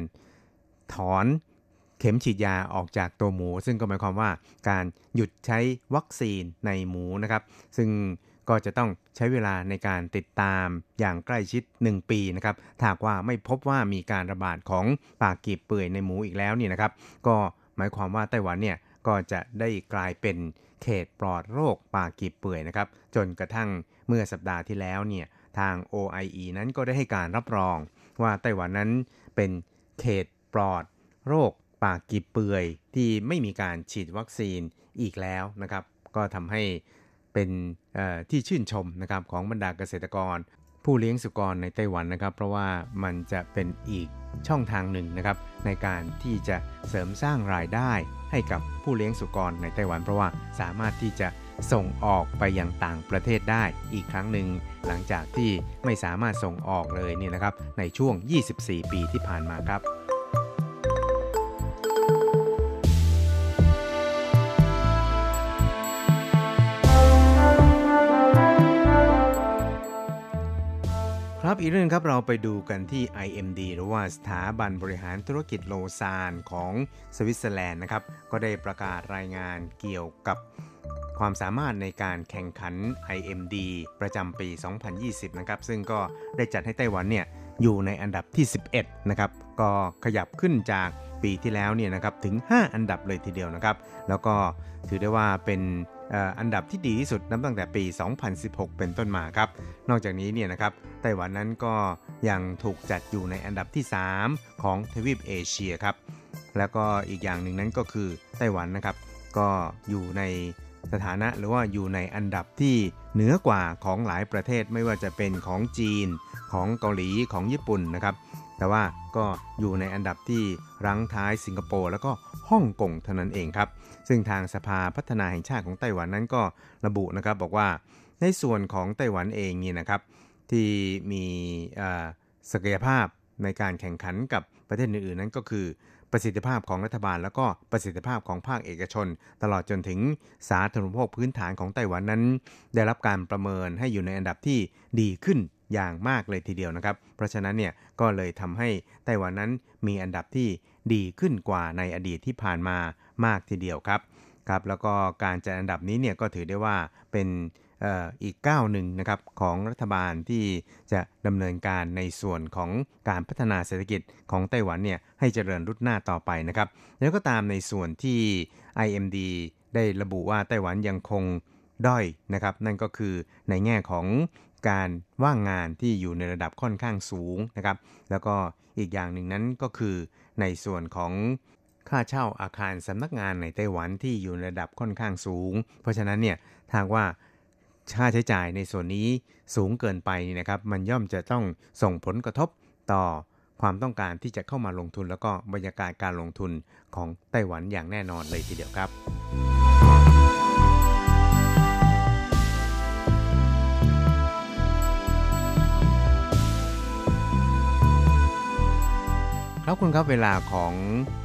ถอนเข็มฉีดยาออกจากตัวหมูซึ่งก็หมายความว่าการหยุดใช้วัคซีนในหมูนะครับซึ่งก็จะต้องใช้เวลาในการติดตามอย่างใกล้ชิด1ปีนะครับถ้าว่าไม่พบว่ามีการระบาดของปากกีบเปื่อยในหมูอีกแล้วนี่นะครับก็หมายความว่าไต้หวันเนี่ยก็จะได้กลายเป็นเขตปลอดโรคปากกีบเปื่อยนะครับจนกระทั่งเมื่อสัปดาห์ที่แล้วเนี่ยทาง OIE นั้นก็ได้ให้การรับรองว่าไต้หวันนั้นเป็นเขตปลอดโรคปากกีบเปื่อยที่ไม่มีการฉีดวัคซีนอีกแล้วนะครับก็ทำให้เป็นที่ชื่นชมนะครับของบรรดาเกษตรกรผู้เลี้ยงสุกรในไต้หวันนะครับเพราะว่ามันจะเป็นอีกช่องทางหนึ่งนะครับในการที่จะเสริมสร้างรายได้ให้กับผู้เลี้ยงสุกรในไต้หวันเพราะว่าสามารถที่จะส่งออกไปยังต่างประเทศได้อีกครั้งหนึ่งหลังจากที่ไม่สามารถส่งออกเลยนี่นะครับในช่วง24ปีที่ผ่านมาครับครับอีกเรื่องครับเราไปดูกันที่ IMD หรือว่าสถาบันบริหารธุรกิจโลซานของสวิตเซอร์แลนด์นะครับก็ได้ประกาศรายงานเกี่ยวกับความสามารถในการแข่งขัน IMD ประจำปี 2020 นะครับซึ่งก็ได้จัดให้ไต้หวันเนี่ยอยู่ในอันดับที่ 11 นะครับก็ขยับขึ้นจากปีที่แล้วเนี่ยนะครับถึง 5 อันดับเลยทีเดียวนะครับแล้วก็ถือได้ว่าเป็นอันดับที่ดีที่สุดนับตั้งแต่ปี 2016 เป็นต้นมาครับนอกจากนี้เนี่ยนะครับไต้หวันนั้นก็ยังถูกจัดอยู่ในอันดับที่ 3 ของทวีปเอเชียครับแล้วก็อีกอย่างหนึ่งนั้นก็คือไต้หวันนะครับก็อยู่ในสถานะหรือว่าอยู่ในอันดับที่เหนือกว่าของหลายประเทศไม่ว่าจะเป็นของจีนของเกาหลีของญี่ปุ่นนะครับแต่ว่าก็อยู่ในอันดับที่รั้งท้ายสิงคโปร์แล้วก็ฮ่องกงเท่านั้นเองครับซึ่งทางสภาพัฒนาแห่งชาติของไต้หวันนั้นก็ระบุนะครับบอกว่าในส่วนของไต้หวันเองนี่นะครับที่มีศักยภาพในการแข่งขันกับประเทศอื่นๆนั้นก็คือประสิทธิภาพของรัฐบาลแล้วก็ประสิทธิภาพของภาคเอกชนตลอดจนถึงสาธารณูปโภคพื้นฐานของไต้หวันนั้นได้รับการประเมินให้อยู่ในอันดับที่ดีขึ้นอย่างมากเลยทีเดียวนะครับเพราะฉะนั้นเนี่ยก็เลยทำให้ไต้หวันนั้นมีอันดับที่ดีขึ้นกว่าในอดีตที่ผ่านมามากทีเดียวครับครับแล้วก็การจัดอันดับนี้เนี่ยก็ถือได้ว่าเป็นอีกก้าวหนึ่งนะครับของรัฐบาลที่จะดำเนินการในส่วนของการพัฒนาเศรษฐกิจของไต้หวันเนี่ยให้เจริญรุ่งหน้าต่อไปนะครับแล้วก็ตามในส่วนที่ IMD ได้ระบุว่าไต้หวันยังคงด้อยนะครับนั่นก็คือในแง่ของการว่างงานที่อยู่ในระดับค่อนข้างสูงนะครับแล้วก็อีกอย่างหนึ่งนั้นก็คือในส่วนของค่าเช่าอาคารสำนักงานในไต้หวันที่อยู่ในระดับค่อนข้างสูงเพราะฉะนั้นเนี่ยถ้าว่าค่าใช้จ่ายในส่วนนี้สูงเกินไปนะครับมันย่อมจะต้องส่งผลกระทบต่อความต้องการที่จะเข้ามาลงทุนแล้วก็บรรยากาศการลงทุนของไต้หวันอย่างแน่นอนเลยทีเดียวครับครับคุณครับเวลาของ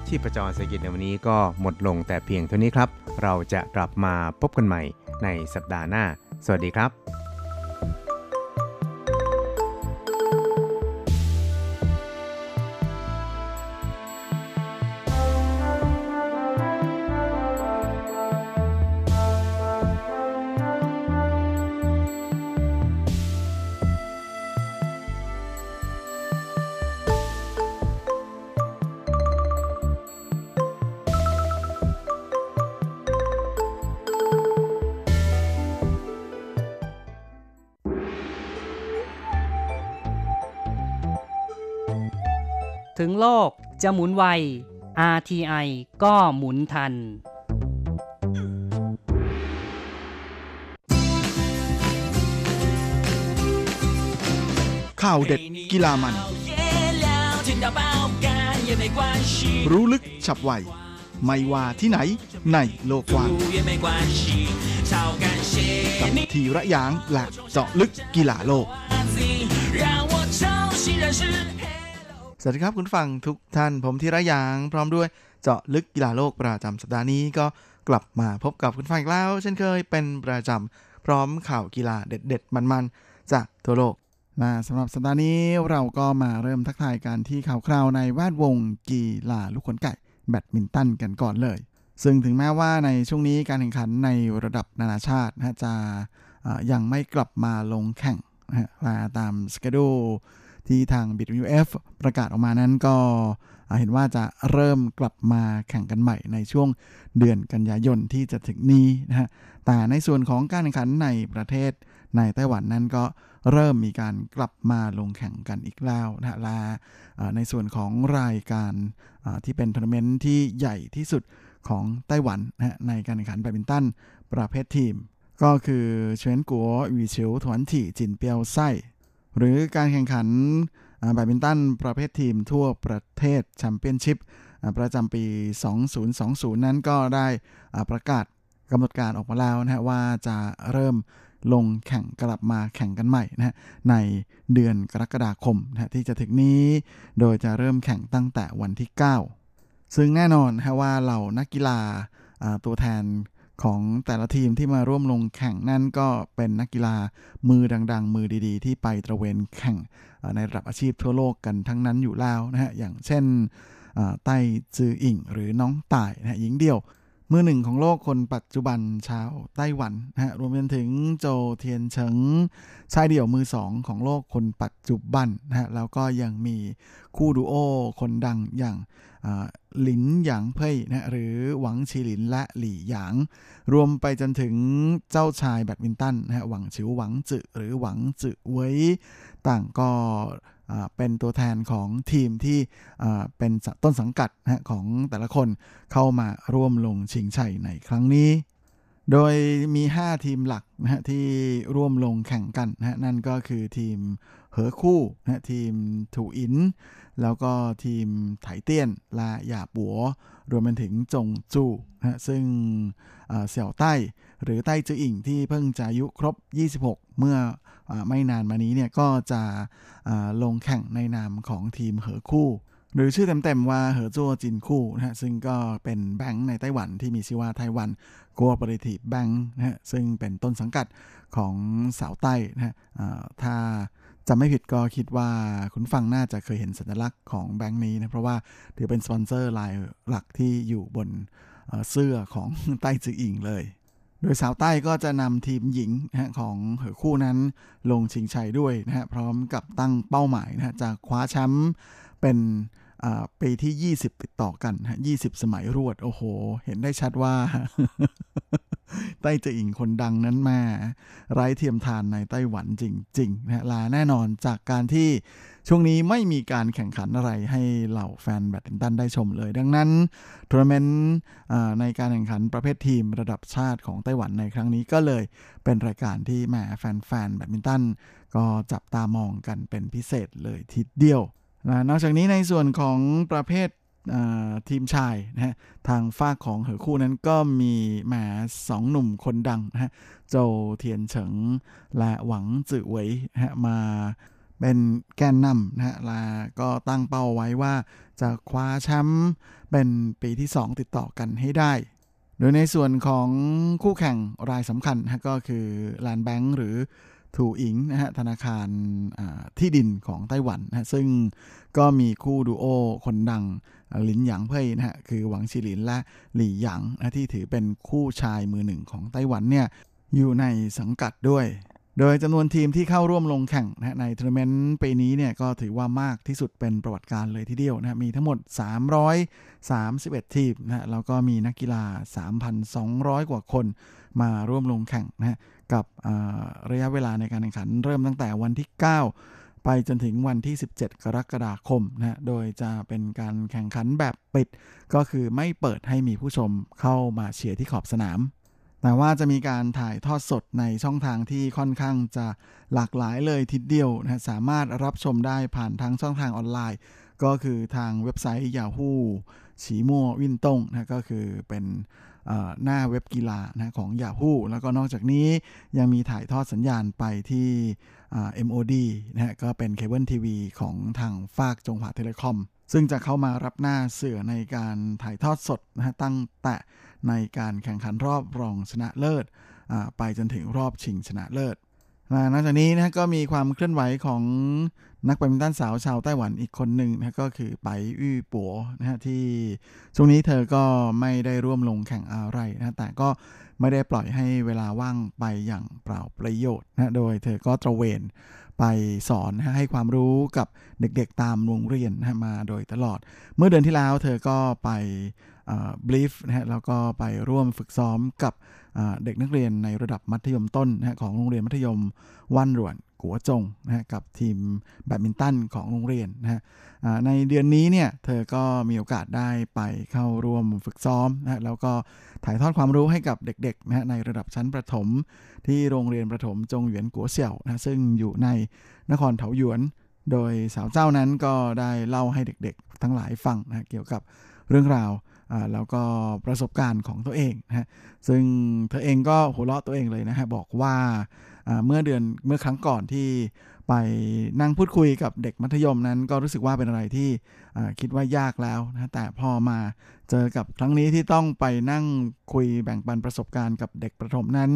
ชีพจรเศรษฐกิจในวันนี้ก็หมดลงแต่เพียงเท่านี้ครับเราจะกลับมาพบกันใหม่ ในสัปดาห์หน้าสวัสดีครับถึงโลกจะหมุนไว RTI ก็หมุนทันข่าวเด็ดกีฬามันรู้ลึกฉับไวไม่ว่าที่ไหนในโลกกว้างกับทีระยางหลักเจาะลึกกีฬาโลกสวัสดีครับคุณฟังทุกท่านผมธีระยางพร้อมด้วยเจาะลึกกีฬาโลกประจำสัปดาห์นี้ก็กลับมาพบกับคุณฟังอีกแล้วเช่นเคยเป็นประจำพร้อมข่าวกีฬาเด็ดๆมันๆจากทั่วโลกมาสำหรับสัปดาห์นี้เราก็มาเริ่มทักทายกันที่ข่าวคราวในแวดวงกีฬาลูกขนไก่แบดมินตันกันก่อนเลยซึ่งถึงแม้ว่าในช่วงนี้การแข่งขันในระดับนานาชาติจะยังไม่กลับมาลงแข่งมาตามสเกดูที่ทาง BWF ประกาศออกมานั้นก็เห็นว่าจะเริ่มกลับมาแข่งกันใหม่ในช่วงเดือนกันยายนที่จะถึงนี้นะฮะแต่ในส่วนของการแข่งขันในประเทศในไต้หวันนั้นก็เริ่มมีการกลับมาลงแข่งกันอีกแล้วนะฮะและในส่วนของรายการที่เป็นทัวร์นาเมนต์ที่ใหญ่ที่สุดของไต้หวันนะฮะในการแข่งขันแบดมินตันประเภททีมก็คือเฉินกัวหวีเฉียวถวนถี่จินเปียวไส้หรือการแข่งขันแบดมินตันประเภททีมทั่วประเทศแชมเปี้ยนชิพประจำปี 2020 นั้นก็ได้ประกาศกำหนดการออกมาแล้วนะฮะว่าจะเริ่มลงแข่งกลับมาแข่งกันใหม่นะฮะในเดือนกรกฎาคมนะฮะที่จะถึงนี้โดยจะเริ่มแข่งตั้งแต่วันที่ 9 ซึ่งแน่นอนฮะว่าเหล่านักกีฬาตัวแทนของแต่ละทีมที่มาร่วมลงแข่งนั่นก็เป็นนักกีฬามือดังๆมือดีๆที่ไปตระเวนแข่งในระดับอาชีพทั่วโลกกันทั้งนั้นอยู่แล้วนะฮะอย่างเช่นไต้จืออิ่งหรือน้องต่ายนะฮะหญิงเดี่ยวมือหนึ่งของโลกคนปัจจุบันชาวไต้หวันนะฮะรวมไปถึงโจเทียนเฉิงชายเดี่ยวมือสองของโลกคนปัจจุบันนะฮะแล้วก็ยังมีคู่ดูโอคนดังอย่างหลินหยางเพ่ยนะหรือหวังชีหลินและหลี่หยางรวมไปจนถึงเจ้าชายแบดมินตันนะฮะหวังฉิวหวังจื่อหรือหวังจื่อเว้ยต่างก็เป็นตัวแทนของทีมที่เป็นต้นสังกัดนะฮะของแต่ละคนเข้ามาร่วมลงชิงชัยในครั้งนี้โดยมี5ทีมหลักนะฮะที่ร่วมลงแข่งกันนะฮะนั่นก็คือทีมเหอคู่นะฮะทีมถูอินแล้วก็ทีมไถเตี้ยนและหยาบัวรวมไปถึงจงจูนะฮะซึ่งเสี่ยวไต้หรือไต้จืออิ่งที่เพิ่งจะอายุครบ26เมื่อไม่นานมานี้เนี่ยก็จะลงแข่งในนามของทีมเหอคู่หรือชื่อเต็มๆว่าเหอจั่วจินคู่นะฮะซึ่งก็เป็นแบงค์ในไต้หวันที่มีชื่อว่าไต้หวันกัวปริทีแบงค์นะฮะซึ่งเป็นต้นสังกัดของสาวไต้นะฮะถ้าจำไม่ผิดก็คิดว่าคุณฟังน่าจะเคยเห็นสัญลักษณ์ของแบงค์นี้นะเพราะว่าถือเป็นสปอนเซอร์รายหลักที่อยู่บนเสื้อของไต้จืออิงเลยโดยสาวใต้ก็จะนำทีมหญิงของเหอคู่นั้นลงชิงชัยด้วยนะฮะพร้อมกับตั้งเป้าหมายนะฮะจะคว้าแชมป์เป็นปีที่20ติดต่อกันฮะ20สมัยรวดโอ้โหเห็นได้ชัดว่า ไต้จืออิงคนดังนั้นมาไร้เทียมทานในไต้หวันจริงๆนะฮะและแน่นอนจากการที่ช่วงนี้ไม่มีการแข่งขันอะไรให้เหล่าแฟนแบดมินตันได้ชมเลยดังนั้นทัวร์นาเมนต์ในการแข่งขันประเภททีมระดับชาติของไต้หวันในครั้งนี้ก็เลยเป็นรายการที่แหมแฟนๆแบดมินตันก็จับตามองกันเป็นพิเศษเลยทีเดียวนอกจากนี้ในส่วนของประเภททีมชายนะฮะทางฝ้าของเหอคู่นั้นก็มีแหมสองหนุ่มคนดังนะฮะโจเทียนเฉิงและหวังจื่อเหวยนะฮะมาเป็นแกนนำนะฮะและก็ตั้งเป้าไว้ว่าจะคว้าแชมป์เป็นปีที่2ติดต่อกันให้ได้ โดยในส่วนของคู่แข่งรายสำคัญก็คือลานแบงก์หรือถูอิงนะฮะธนาคารที่ดินของไต้หวันนะซึ่งก็มีคู่ดูโอคนดังหลินหยางเพ่ยนะฮะคือหวังชิหลินและหลี่หยางนะที่ถือเป็นคู่ชายมือหนึ่งของไต้หวันเนี่ยอยู่ในสังกัดด้วยโดยจำนวนทีมที่เข้าร่วมลงแข่งนะในทัวร์นาเมนต์ปีนี้เนี่ยก็ถือว่ามากที่สุดเป็นประวัติการเลยทีเดียวนะมีทั้งหมด331ทีมนะแล้วก็มีนักกีฬา 3,200 กว่าคนมาร่วมลงแข่งนะกับระยะเวลาในการแข่งขันเริ่มตั้งแต่วันที่9ไปจนถึงวันที่17กรกฎาคมนะโดยจะเป็นการแข่งขันแบบปิดก็คือไม่เปิดให้มีผู้ชมเข้ามาเชียร์ที่ขอบสนามแต่ว่าจะมีการถ่ายทอดสดในช่องทางที่ค่อนข้างจะหลากหลายเลยทีเดียวนะสามารถรับชมได้ผ่านทางช่องทางออนไลน์ก็คือทางเว็บไซต์ Yahoo ฉีมั่ววินตงนะก็คือเป็นหน้าเว็บกีฬานะของ Yahoo แล้วก็นอกจากนี้ยังมีถ่ายทอดสัญญาณไปที่ MOD นะก็เป็นเคเบิลทีวีของทางฝากจงหวาเทเลคอมซึ่งจะเข้ามารับหน้าเสือในการถ่ายทอดสดนะตั้งแต่ในการแข่งขันรอบรองชนะเลิศไปจนถึงรอบชิงชนะเลิศนอกจากนี้นะก็มีความเคลื่อนไหวของนักแบดมินตันสาวชาวไต้หวันอีกคนหนึ่งนะก็คือไปอี้ปัวนะฮะที่ช่วงนี้เธอก็ไม่ได้ร่วมลงแข่งอะไรนะแต่ก็ไม่ได้ปล่อยให้เวลาว่างไปอย่างเปล่าประโยชน์นะโดยเธอก็ตระเวนไปสอนให้ความรู้กับเด็กๆตามโรงเรียนนะมาโดยตลอดเมื่อเดือนที่แล้วเธอก็ไปบลิฟนะฮะแล้วก็ไปร่วมฝึกซ้อมกับเด็กนักเรียนในระดับมัธยมต้นนะของโรงเรียนมัธยมวันหลวนกัวจงนะกับทีมแบดมินตันของโรงเรียนนะในเดือนนี้เนี่ยเธอก็มีโอกาสได้ไปเข้าร่วมฝึกซ้อมนะแล้วก็ถ่ายทอดความรู้ให้กับเด็กๆนะในระดับชั้นประถมที่โรงเรียนประถมจงเหวียนกัวเสี่ยวนะซึ่งอยู่ในนครเถาหยวนโดยสาวเจ้านั้นก็ได้เล่าให้เด็กๆทั้งหลายฟังนะเกี่ยวกับเรื่องราวแล้วก็ประสบการณ์ของตัวเองนะซึ่งเธอเองก็หัวเราะตัวเองเลยนะฮะบอกว่าเมื่อครั้งก่อนที่ไปนั่งพูดคุยกับเด็กมัธยมนั้นก็รู้สึกว่าเป็นอะไรที่คิดว่ายากแล้วนะแต่พอมาเจอกับครั้งนี้ที่ต้องไปนั่งคุยแบ่งปันประสบการณ์กับเด็กประถมนั้น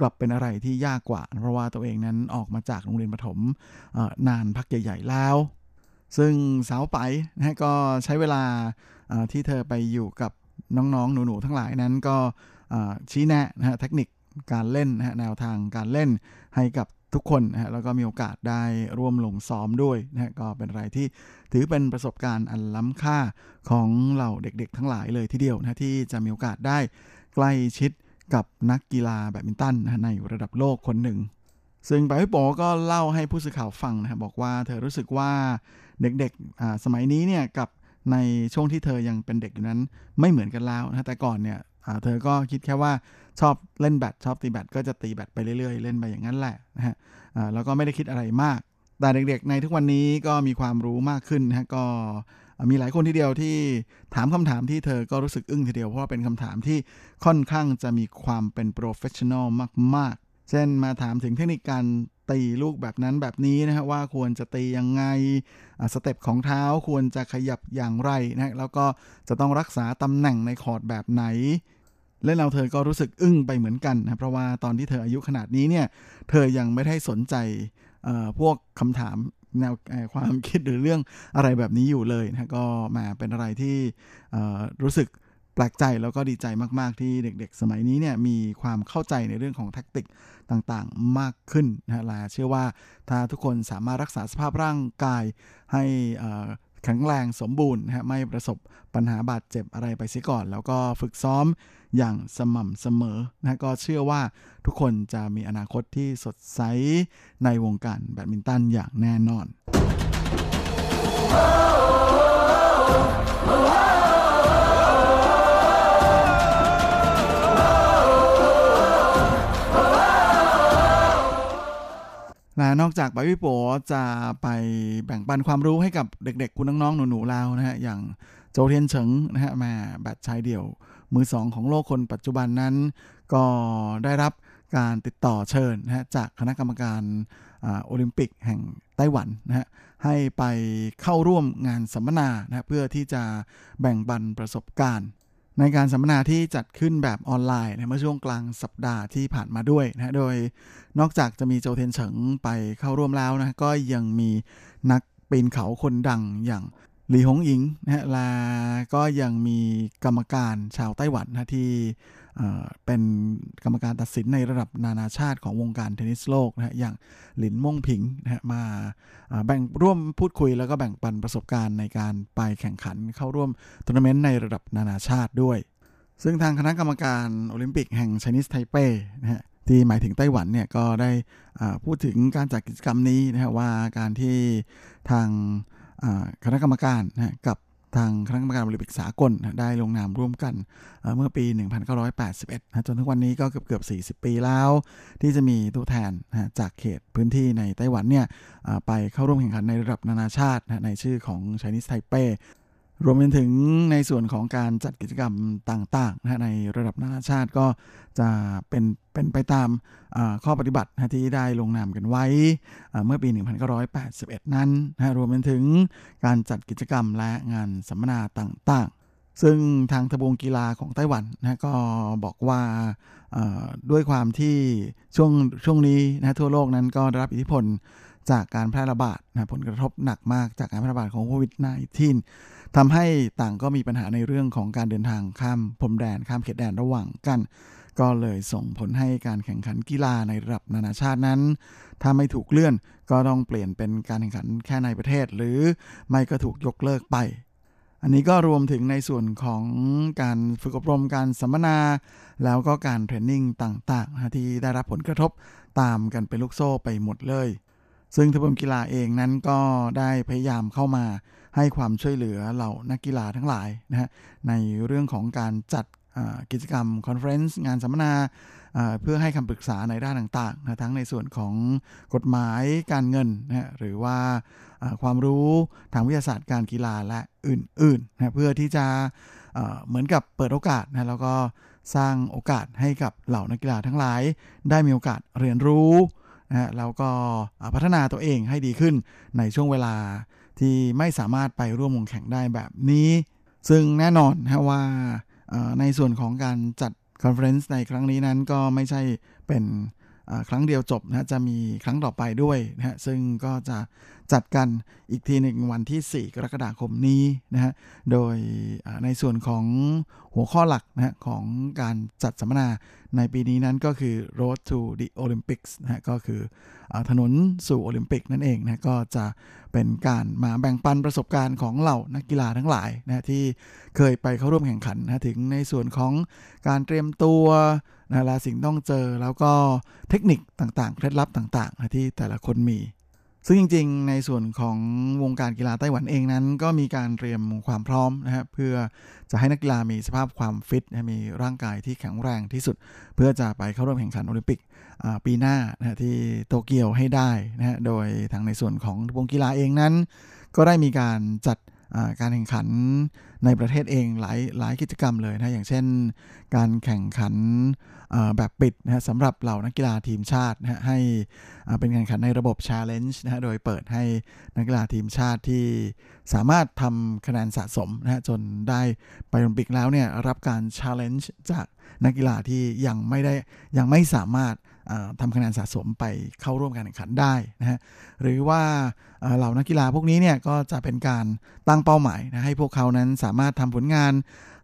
กลับเป็นอะไรที่ยากกว่าเพราะว่าตัวเองนั้นออกมาจากโรงเรียนประถมนานพักใหญ่ๆแล้วซึ่งสาวไปนะก็ใช้เวลาที่เธอไปอยู่กับน้องๆหนูๆทั้งหลายนั้นก็ชี้แนะนะฮะเทคนิคการเล่นนะฮะแนวทางการเล่นให้กับทุกคนนะฮะแล้วก็มีโอกาสได้ร่วมลงซ้อมด้วยนะฮะก็เป็นอะไรที่ถือเป็นประสบการณ์อันล้ำค่าของเหล่าเด็กๆทั้งหลายเลยทีเดียวนะที่จะมีโอกาสได้ใกล้ชิดกับนักกีฬาแบดมินตันนะในระดับโลกคนหนึ่งซึ่งไปพี่ป๋อก็เล่าให้ผู้สื่อข่าวฟังนะบอกว่าเธอรู้สึกว่าเด็กๆสมัยนี้เนี่ยกับในช่วงที่เธอยังเป็นเด็กอยู่นั้นไม่เหมือนกันแล้วนะแต่ก่อนเนี่ยเธอก็คิดแค่ว่าชอบเล่นแบดชอบตีแบดก็จะตีแบดไปเรื่อยๆเล่นไปอย่างนั้นแหละนะฮะแล้วก็ไม่ได้คิดอะไรมากแต่เด็กๆในทุกวันนี้ก็มีความรู้มากขึ้นนะฮะก็มีหลายคนทีเดียวที่ถามคำถามที่เธอก็รู้สึกอึ้งทีเดียวเพราะว่าเป็นคำถามที่ค่อนข้างจะมีความเป็นโปรเฟชชั่นอลมากๆเช่นมาถามถึงเทคนิคการตีลูกแบบนั้นแบบนี้นะฮะว่าควรจะตียังไงสเต็ปของเท้าควรจะขยับอย่างไรนะแล้วก็จะต้องรักษาตำแหน่งในคอร์ตแบบไหนและเราเธอก็รู้สึกอึ้งไปเหมือนกันนะเพราะว่าตอนที่เธออายุขนาดนี้เนี่ยเธอยังไม่ได้สนใจพวกคำถามแนวความคิดหรือเรื่องอะไรแบบนี้อยู่เลยนะก็มาเป็นอะไรที่รู้สึกแปลกใจแล้วก็ดีใจมากๆที่เด็กๆสมัยนี้เนี่ยมีความเข้าใจในเรื่องของแทคติกต่างๆมากขึ้นนะลาเชื่อว่าถ้าทุกคนสามารถรักษาสภาพร่างกายให้แข็งแรงสมบูรณ์นะไม่ประสบปัญหาบาดเจ็บอะไรไปเสียก่อนแล้วก็ฝึกซ้อมอย่างสม่ำเสมอนะก็เชื่อว่าทุกคนจะมีอนาคตที่สดใสในวงการแบดมินตันอย่างแน่นอนและนอกจากไปพี่โป๋จะไปแบ่งปันความรู้ให้กับเด็กๆคุณน้องๆหนูๆเรานะฮะอย่างโจเทียนเฉิงนะฮะมาแบดชายเดี่ยวมือสองของโลกคนปัจจุบันนั้นก็ได้รับการติดต่อเชิญนะฮะจากคณะกรรมการโอลิมปิกแห่งไต้หวันนะฮะให้ไปเข้าร่วมงานสัมมนานะเพื่อที่จะแบ่งปันประสบการณ์ ในการสัมมนาที่จัดขึ้นแบบออนไลน์เมื่อช่วงกลางสัปดาห์ที่ผ่านมาด้วยนะโดยนอกจากจะมีโจเทียนเฉิงไปเข้าร่วมแล้วนะก็ยังมีนักปีนเขาคนดังอย่างหลี่หงอิงนะและก็ยังมีกรรมการชาวไต้หวันนะที่เป็นกรรมการตัดสินในระดับนานาชาติของวงการเทนนิสโลกนะอย่างหลินม่งผิงนะมาแบ่งร่วมพูดคุยแล้วก็แบ่งปันประสบการณ์ในการไปแข่งขันเข้าร่วมทัวร์นาเมนต์ในระดับนานาชาติด้วยซึ่งทางคณะกรรมการโอลิมปิกแห่ง Chinese Taipei นะฮะที่หมายถึงไต้หวันเนี่ยก็ได้พูดถึงการจัดกิจกรรมนี้นะฮะว่าการที่ทางคณะกรรมการนะกับทางคณะกรรมการโอลิมปิกสากลนะได้ลงนามร่วมกันเมื่อปี 1981 นะจนถึงวันนี้ก็เกือบ40 ปีแล้วที่จะมีตัวแทนนะจากเขตพื้นที่ในไต้หวันเนี่ยไปเข้าร่วมแข่งขันในระดับนานาชาตินะในชื่อของ Chinese Taipei รวมถึงในส่วนของการจัดกิจกรรมต่างๆนะในระดับนานาชาติก็จะเป็นไปตามข้อปฏิบัติที่ได้ลงนามกันไว้เมื่อปี 1981 นั้นรวมถึงการจัดกิจกรรมและงานสัมมนาต่างๆซึ่งทางทบวงกีฬาของไต้หวันนะก็บอกว่าด้วยความที่ช่วงนี้นะทั่วโลกนั้นก็ได้รับอิทธิพลจากการแพร่ระบาดนะผลกระทบหนักมากจากการแพร่ระบาดของโควิด -19 ทำให้ต่างก็มีปัญหาในเรื่องของการเดินทางข้ามพรมแดนข้ามเขตแดนระหว่างกันก็เลยส่งผลให้การแข่งขันกีฬาในระดับนานาชาตินั้นถ้าไม่ถูกเลื่อนก็ต้องเปลี่ยนเป็นการแข่งขันแค่ในประเทศหรือไม่ก็ถูกยกเลิกไปอันนี้ก็รวมถึงในส่วนของการฝึกอบรมการสัมมนาแล้วก็การเทรนนิ่งต่างๆที่ได้รับผลกระทบตามกันเป็นลูกโซ่ไปหมดเลยซึ่งทบวงกีฬาเองนั้นก็ได้พยายามเข้ามาให้ความช่วยเหลือเหล่านักกีฬาทั้งหลายนะฮะในเรื่องของการจัดกิจกรรมคอนเฟอเรนซ์งานสัมมนาเพื่อให้คำปรึกษาในด้านต่างๆนะทั้งในส่วนของกฎหมายการเงินนะหรือว่าความรู้ทางวิทยาศาสตร์การกีฬาและอื่นๆนะเพื่อที่จะเหมือนกับเปิดโอกาสนะแล้วก็สร้างโอกาสให้กับเหล่านักกีฬาทั้งหลายได้มีโอกาสเรียนรู้นะแล้วก็พัฒนาตัวเองให้ดีขึ้นในช่วงเวลาที่ไม่สามารถไปร่วมลงแข่งได้แบบนี้ซึ่งแน่นอนนะว่าในส่วนของการจัดคอนเฟอเรนซ์ในครั้งนี้นั้นก็ไม่ใช่เป็นครั้งเดียวจบนะจะมีครั้งต่อไปด้วยนะฮะซึ่งก็จะจัดกันอีกทีหนึ่งวันที่4กรกฎาคมนี้นะฮะโดยในส่วนของหัวข้อหลักนะของการจัดสัมมนาในปีนี้นั้นก็คือ Road to the Olympics นะฮะก็คือถนนสู่โอลิมปิกนั่นเองนะก็จะเป็นการมาแบ่งปันประสบการณ์ของเหล่านักกีฬาทั้งหลายนะที่เคยไปเข้าร่วมแข่งขันนะถึงในส่วนของการเตรียมตัวนะและสิ่งต้องเจอแล้วก็เทคนิคต่างๆเคล็ดลับต่างๆนะที่แต่ละคนมีซึ่งจริงๆในส่วนของวงการกีฬาไต้หวันเองนั้นก็มีการเตรียมความพร้อมนะฮะเพื่อจะให้นักกีฬามีสภาพความฟิตนะมีร่างกายที่แข็งแรงที่สุดเพื่อจะไปเข้าร่วมแข่งขันโอลิมปิกปีหน้านะที่โตเกียวให้ได้นะฮะโดยทางในส่วนของวงกีฬาเองนั้นก็ได้มีการจัดการแข่งขันในประเทศเองหลายกิจกรรมเลยนะอย่างเช่นการแข่งขันแบบปิดนะสำหรับเหล่านักกีฬาทีมชาตินะให้เป็นการแข่งขันในระบบ Challenge นะโดยเปิดให้นักกีฬาทีมชาติที่สามารถทำคะแนนสะสมนะจนได้ไปโอลิมปิกแล้วเนี่ยรับการ Challenge จากนักกีฬาที่ยังไม่สามารถทำคะแนนสะสมไปเข้าร่วมการแข่งขันได้นะฮะหรือว่าเหล่านักกีฬาพวกนี้เนี่ยก็จะเป็นการตั้งเป้าหมายนะให้พวกเขานั้นสามารถทำผลงาน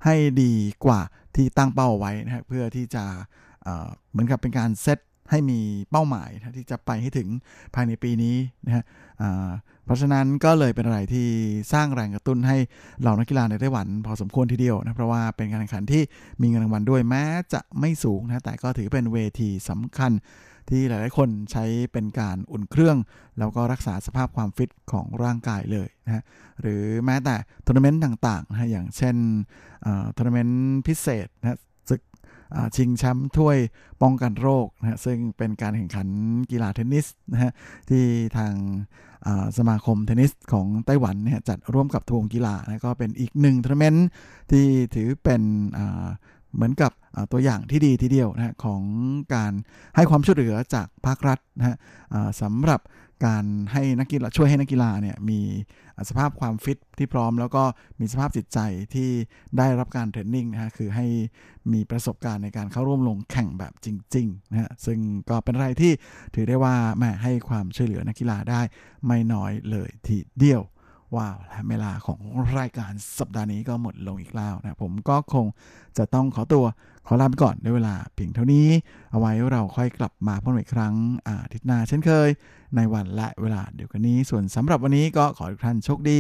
ให้ดีกว่าที่ตั้งเป้าไว้นะฮะเพื่อที่จะเหมือนกับเป็นการเซตให้มีเป้าหมายนะที่จะไปให้ถึงภายในปีนี้นะฮะเพราะฉะนั้นก็เลยเป็นอะไรที่สร้างแรงกระตุ้นให้เหล่านักกีฬาในไต้หวันพอสมควรทีเดียวนะเพราะว่าเป็นการแข่งขันที่มีเงินรางวัลด้วยแม้จะไม่สูงนะแต่ก็ถือเป็นเวทีสำคัญที่หลายๆคนใช้เป็นการอุ่นเครื่องแล้วก็รักษาสภาพความฟิตของร่างกายเลยนะหรือแม้แต่ทัวร์นาเมนต์ต่างๆนะอย่างเช่นทัวร์นาเมนต์พิเศษนะชิงแชมป์ถ้วยป้องกันโรคนะฮะซึ่งเป็นการแข่งขันกีฬาเทนนิสนะฮะที่ทางสมาคมเทนนิสของไต้หวันเนี่ยจัดร่วมกับทบวงกีฬานะก็เป็นอีกหนึ่งทัวร์นาเมนต์ที่ถือเป็นเหมือนกับตัวอย่างที่ดีทีเดียวนะฮะของการให้ความช่วยเหลือจากภาครัฐนะฮะสำหรับ การให้นักกีฬาช่วยให้นักกีฬาเนี่ยมีสภาพความฟิตที่พร้อมแล้วก็มีสภาพจิตใจที่ได้รับการเทรนนิ่งนะฮะคือให้มีประสบการณ์ในการเข้าร่วมลงแข่งแบบจริงๆนะฮะซึ่งก็เป็นอะไรที่ถือได้ว่าแหมให้ความช่วยเหลือนักกีฬาได้ไม่น้อยเลยทีเดียวว้าวและเวลาของรายการสัปดาห์นี้ก็หมดลงอีกแล้วนะผมก็คงจะต้องขอตัวขอลาไปก่อนด้วยเวลาเพียงเท่านี้เอาไว้เราค่อยกลับมาพบกันอีกครั้งอาทิตย์หน้าเช่นเคยในวันและเวลาเดียวกันนี้ส่วนสำหรับวันนี้ก็ขอทุกท่านโชคดี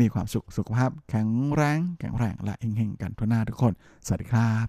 มีความสุขสุขภาพแข็งแรงและเฮงๆกันทั่วหน้าทุกคนสวัสดีครับ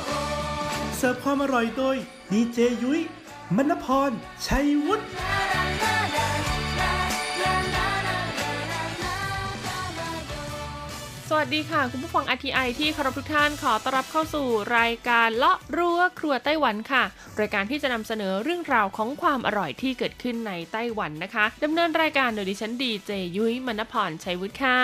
เสิร์ฟความอร่อยโดยดีเจยุ้ยมณพรชัยวุฒิสวัสดีค่ะคุณผู้ฟัง RTI ที่เคารพทุกท่านขอต้อนรับเข้าสู่รายการเลาะรั้วครัวไต้หวันค่ะรายการที่จะนำเสนอเรื่องราวของความอร่อยที่เกิดขึ้นในไต้หวันนะคะดำเนินรายการโดยดิฉันดีเจยุ้ยมณพรชัยวุฒิค่ะ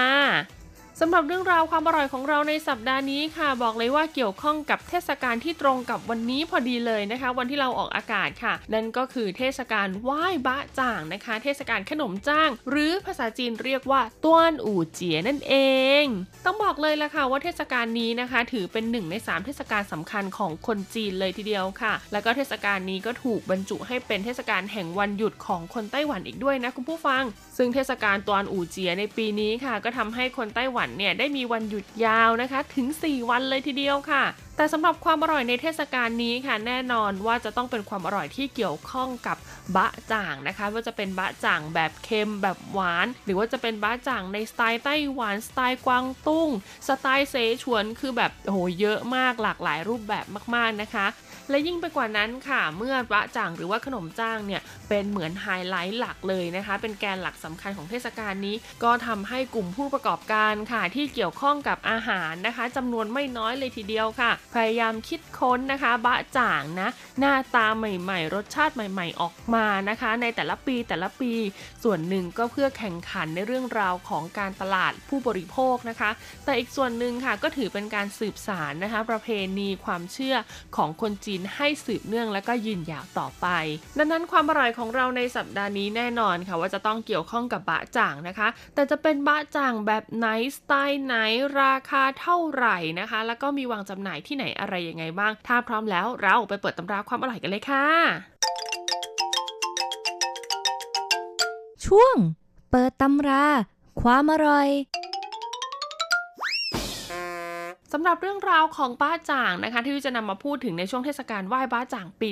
สำหรับเรื่องราวความอร่อยของเราในสัปดาห์นี้ค่ะบอกเลยว่าเกี่ยวข้องกับเทศกาลที่ตรงกับวันนี้พอดีเลยนะคะวันที่เราออกอากาศค่ะนั่นก็คือเทศกาลไหว้บะจ่างนะคะเทศกาลขนมจ้างหรือภาษาจีนเรียกว่าต้วนอู่เจี๋ยนั่นเองต้องบอกเลยละค่ะว่าเทศกาลนี้นะคะถือเป็น1ใน3เทศกาลสำคัญของคนจีนเลยทีเดียวค่ะแล้วก็เทศกาลนี้ก็ถูกบรรจุให้เป็นเทศกาลแห่งวันหยุดของคนไต้หวันอีกด้วยนะคุณผู้ฟังซึ่งเทศกาลต้วนอู่เจี๋ยในปีนี้ค่ะก็ทำให้คนไต้หวันเนี่ยได้มีวันหยุดยาวนะคะถึง4วันเลยทีเดียวค่ะแต่สำหรับความอร่อยในเทศกาลนี้ค่ะแน่นอนว่าจะต้องเป็นความอร่อยที่เกี่ยวข้องกับบะจ่างนะคะว่าจะเป็นบะจ่างแบบเค็มแบบหวานหรือว่าจะเป็นบะจ่างในสไตล์ไต้หวันสไตล์กวางตุ้งสไตล์เสฉวนคือแบบโอ้โหเยอะมากหลากหลายรูปแบบมากๆนะคะและยิ่งไปกว่านั้นค่ะเมื่อบะจ่างหรือว่าขนมจ้างเนี่ยเป็นเหมือนไฮไลท์หลักเลยนะคะเป็นแกนหลักสำคัญของเทศกาลนี้ก็ทำให้กลุ่มผู้ประกอบการค่ะที่เกี่ยวข้องกับอาหารนะคะจำนวนไม่น้อยเลยทีเดียวค่ะพยายามคิดค้นนะคะบะจ่างนะหน้าตาใหม่ๆรสชาติใหม่ๆออกมานะคะในแต่ละปีส่วนหนึ่งก็เพื่อแข่งขันในเรื่องราวของการตลาดผู้บริโภคนะคะแต่อีกส่วนหนึ่งค่ะก็ถือเป็นการสืบสานนะคะประเพณีความเชื่อของคนจีนให้สืบเนื่องและก็ยืนยาวต่อไปดังนั้นความอร่อยของเราในสัปดาห์นี้แน่นอนค่ะว่าจะต้องเกี่ยวข้องกับบะจ่างนะคะแต่จะเป็นบะจ่างแบบไหนสไตล์ไหนราคาเท่าไหร่นะคะแล้วก็มีวางจำหน่ายที่ไหนอะไรยังไงบ้างถ้าพร้อมแล้วเราไปเปิดตำราความอร่อยกันเลยค่ะช่วงเปิดตำราความอร่อยสำหรับเรื่องราวของบ้าจ่างนะคะที่จะนำมาพูดถึงในช่วงเทศกาลไหว้บ้าจ่างปี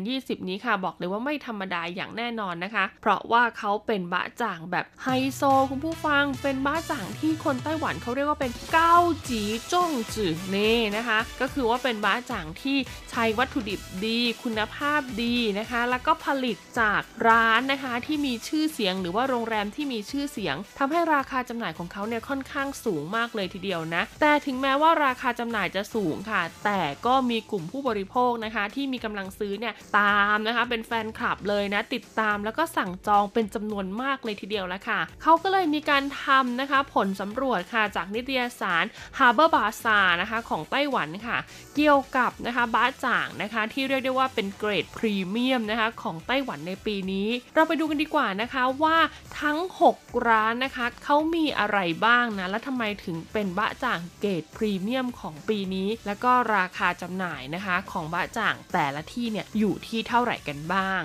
2020นี้ค่ะบอกเลยว่าไม่ธรรมดาอย่างแน่นอนนะคะเพราะว่าเขาเป็นบ้าจ่างแบบไฮโซคุณผู้ฟังเป็นบ้าจ่างที่คนไต้หวันเขาเรียกว่าเป็นเก้าจีจ้งจื่อเน่นะคะก็คือว่าเป็นบ้าจ่างที่ใช้วัตถุดิบดีคุณภาพดีนะคะแล้วก็ผลิตจากร้านนะคะที่มีชื่อเสียงหรือว่าโรงแรมที่มีชื่อเสียงทำให้ราคาจำหน่ายของเขาเนี่ยค่อนข้างสูงมากเลยทีเดียวนะแต่ถึงแม้ว่าราคาจำหน่ายจะสูงค่ะแต่ก็มีกลุ่มผู้บริโภคนะคะที่มีกำลังซื้อเนี่ยตามนะคะเป็นแฟนคลับเลยนะติดตามแล้วก็สั่งจองเป็นจำนวนมากเลยทีเดียวแล้วค่ะเขาก็เลยมีการทำนะคะผลสำรวจค่ะจากนิตยสาร Harbour Bazaar นะคะของไต้หวันค่ะเกี่ยวกับนะคะบ้าจ่างนะคะที่เรียกได้ว่าเป็นเกรดพรีเมียมนะคะของไต้หวันในปีนี้เราไปดูกันดีกว่านะคะว่าทั้ง6ร้านนะคะเขามีอะไรบ้างนะและทำไมถึงเป็นบ้าจ่างเกรดพรีเมียมของปีนี้แล้วก็ราคาจำหน่ายนะคะของบะจ่างแต่ละที่เนี่ยอยู่ที่เท่าไหร่กันบ้าง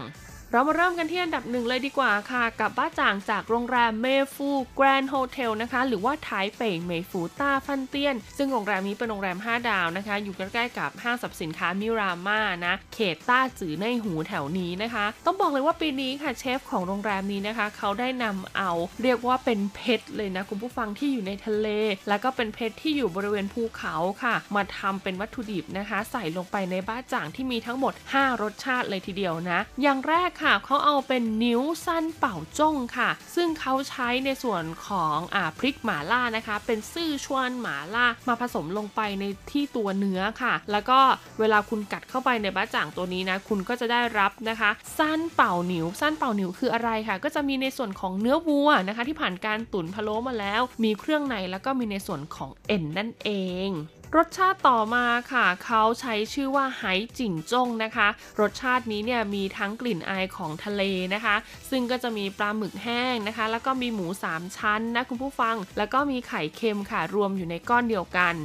เรามาเริ่มกันที่อันดับหนึ่งเลยดีกว่าค่ะกับบ้าจ่างจากโรงแรมเมฟูแกรนด์โฮเทลนะคะหรือว่าไทเป่งเมฟูต้าฟันเตี้ยนซึ่งโรงแรมนี้เป็นโรงแรม5ดาวนะคะอยู่ใกล้ๆกับห้างสรรพสินค้ามิราม่านะเขตต้าจือในหูแถวนี้นะคะต้องบอกเลยว่าปีนี้ค่ะเชฟของโรงแรมนี้นะคะเขาได้นำเอาเรียกว่าเป็นเพชรเลยนะคุณผู้ฟังที่อยู่ในทะเลแล้วก็เป็นเพชรที่อยู่บริเวณภูเขาค่ะมาทำเป็นวัตถุดิบนะคะใส่ลงไปในบ้าจ่างที่มีทั้งหมด5รสชาติเลยทีเดียวนะอย่างแรกค่ะเขาเอาเป็นนิ้วสั้นเป่าจ้งค่ะซึ่งเขาใช้ในส่วนของพริกหม่าล่านะคะเป็นซื่อชวนหม่าล่ามาผสมลงไปในที่ตัวเนื้อค่ะแล้วก็เวลาคุณกัดเข้าไปในบ้าจ่างตัวนี้นะคุณก็จะได้รับนะคะสั้นเป่าหนิวสั้นเป่าหนิวคืออะไรค่ะก็จะมีในส่วนของเนื้อวัวนะคะที่ผ่านการตุ๋นพะโล้มาแล้วมีเครื่องในแล้วก็มีในส่วนของเอ็นนั่นเองรสชาติต่อมาค่ะเขาใช้ชื่อว่าไห่จิ่งจ้งนะคะรสชาตินี้เนี่ยมีทั้งกลิ่นอายของทะเลนะคะซึ่งก็จะมีปลาหมึกแห้งนะคะแล้วก็มีหมู3ชั้นนะคุณผู้ฟังแล้วก็มีไข่เค็มค่ะรวมอยู่ในก้อนเดียวกัน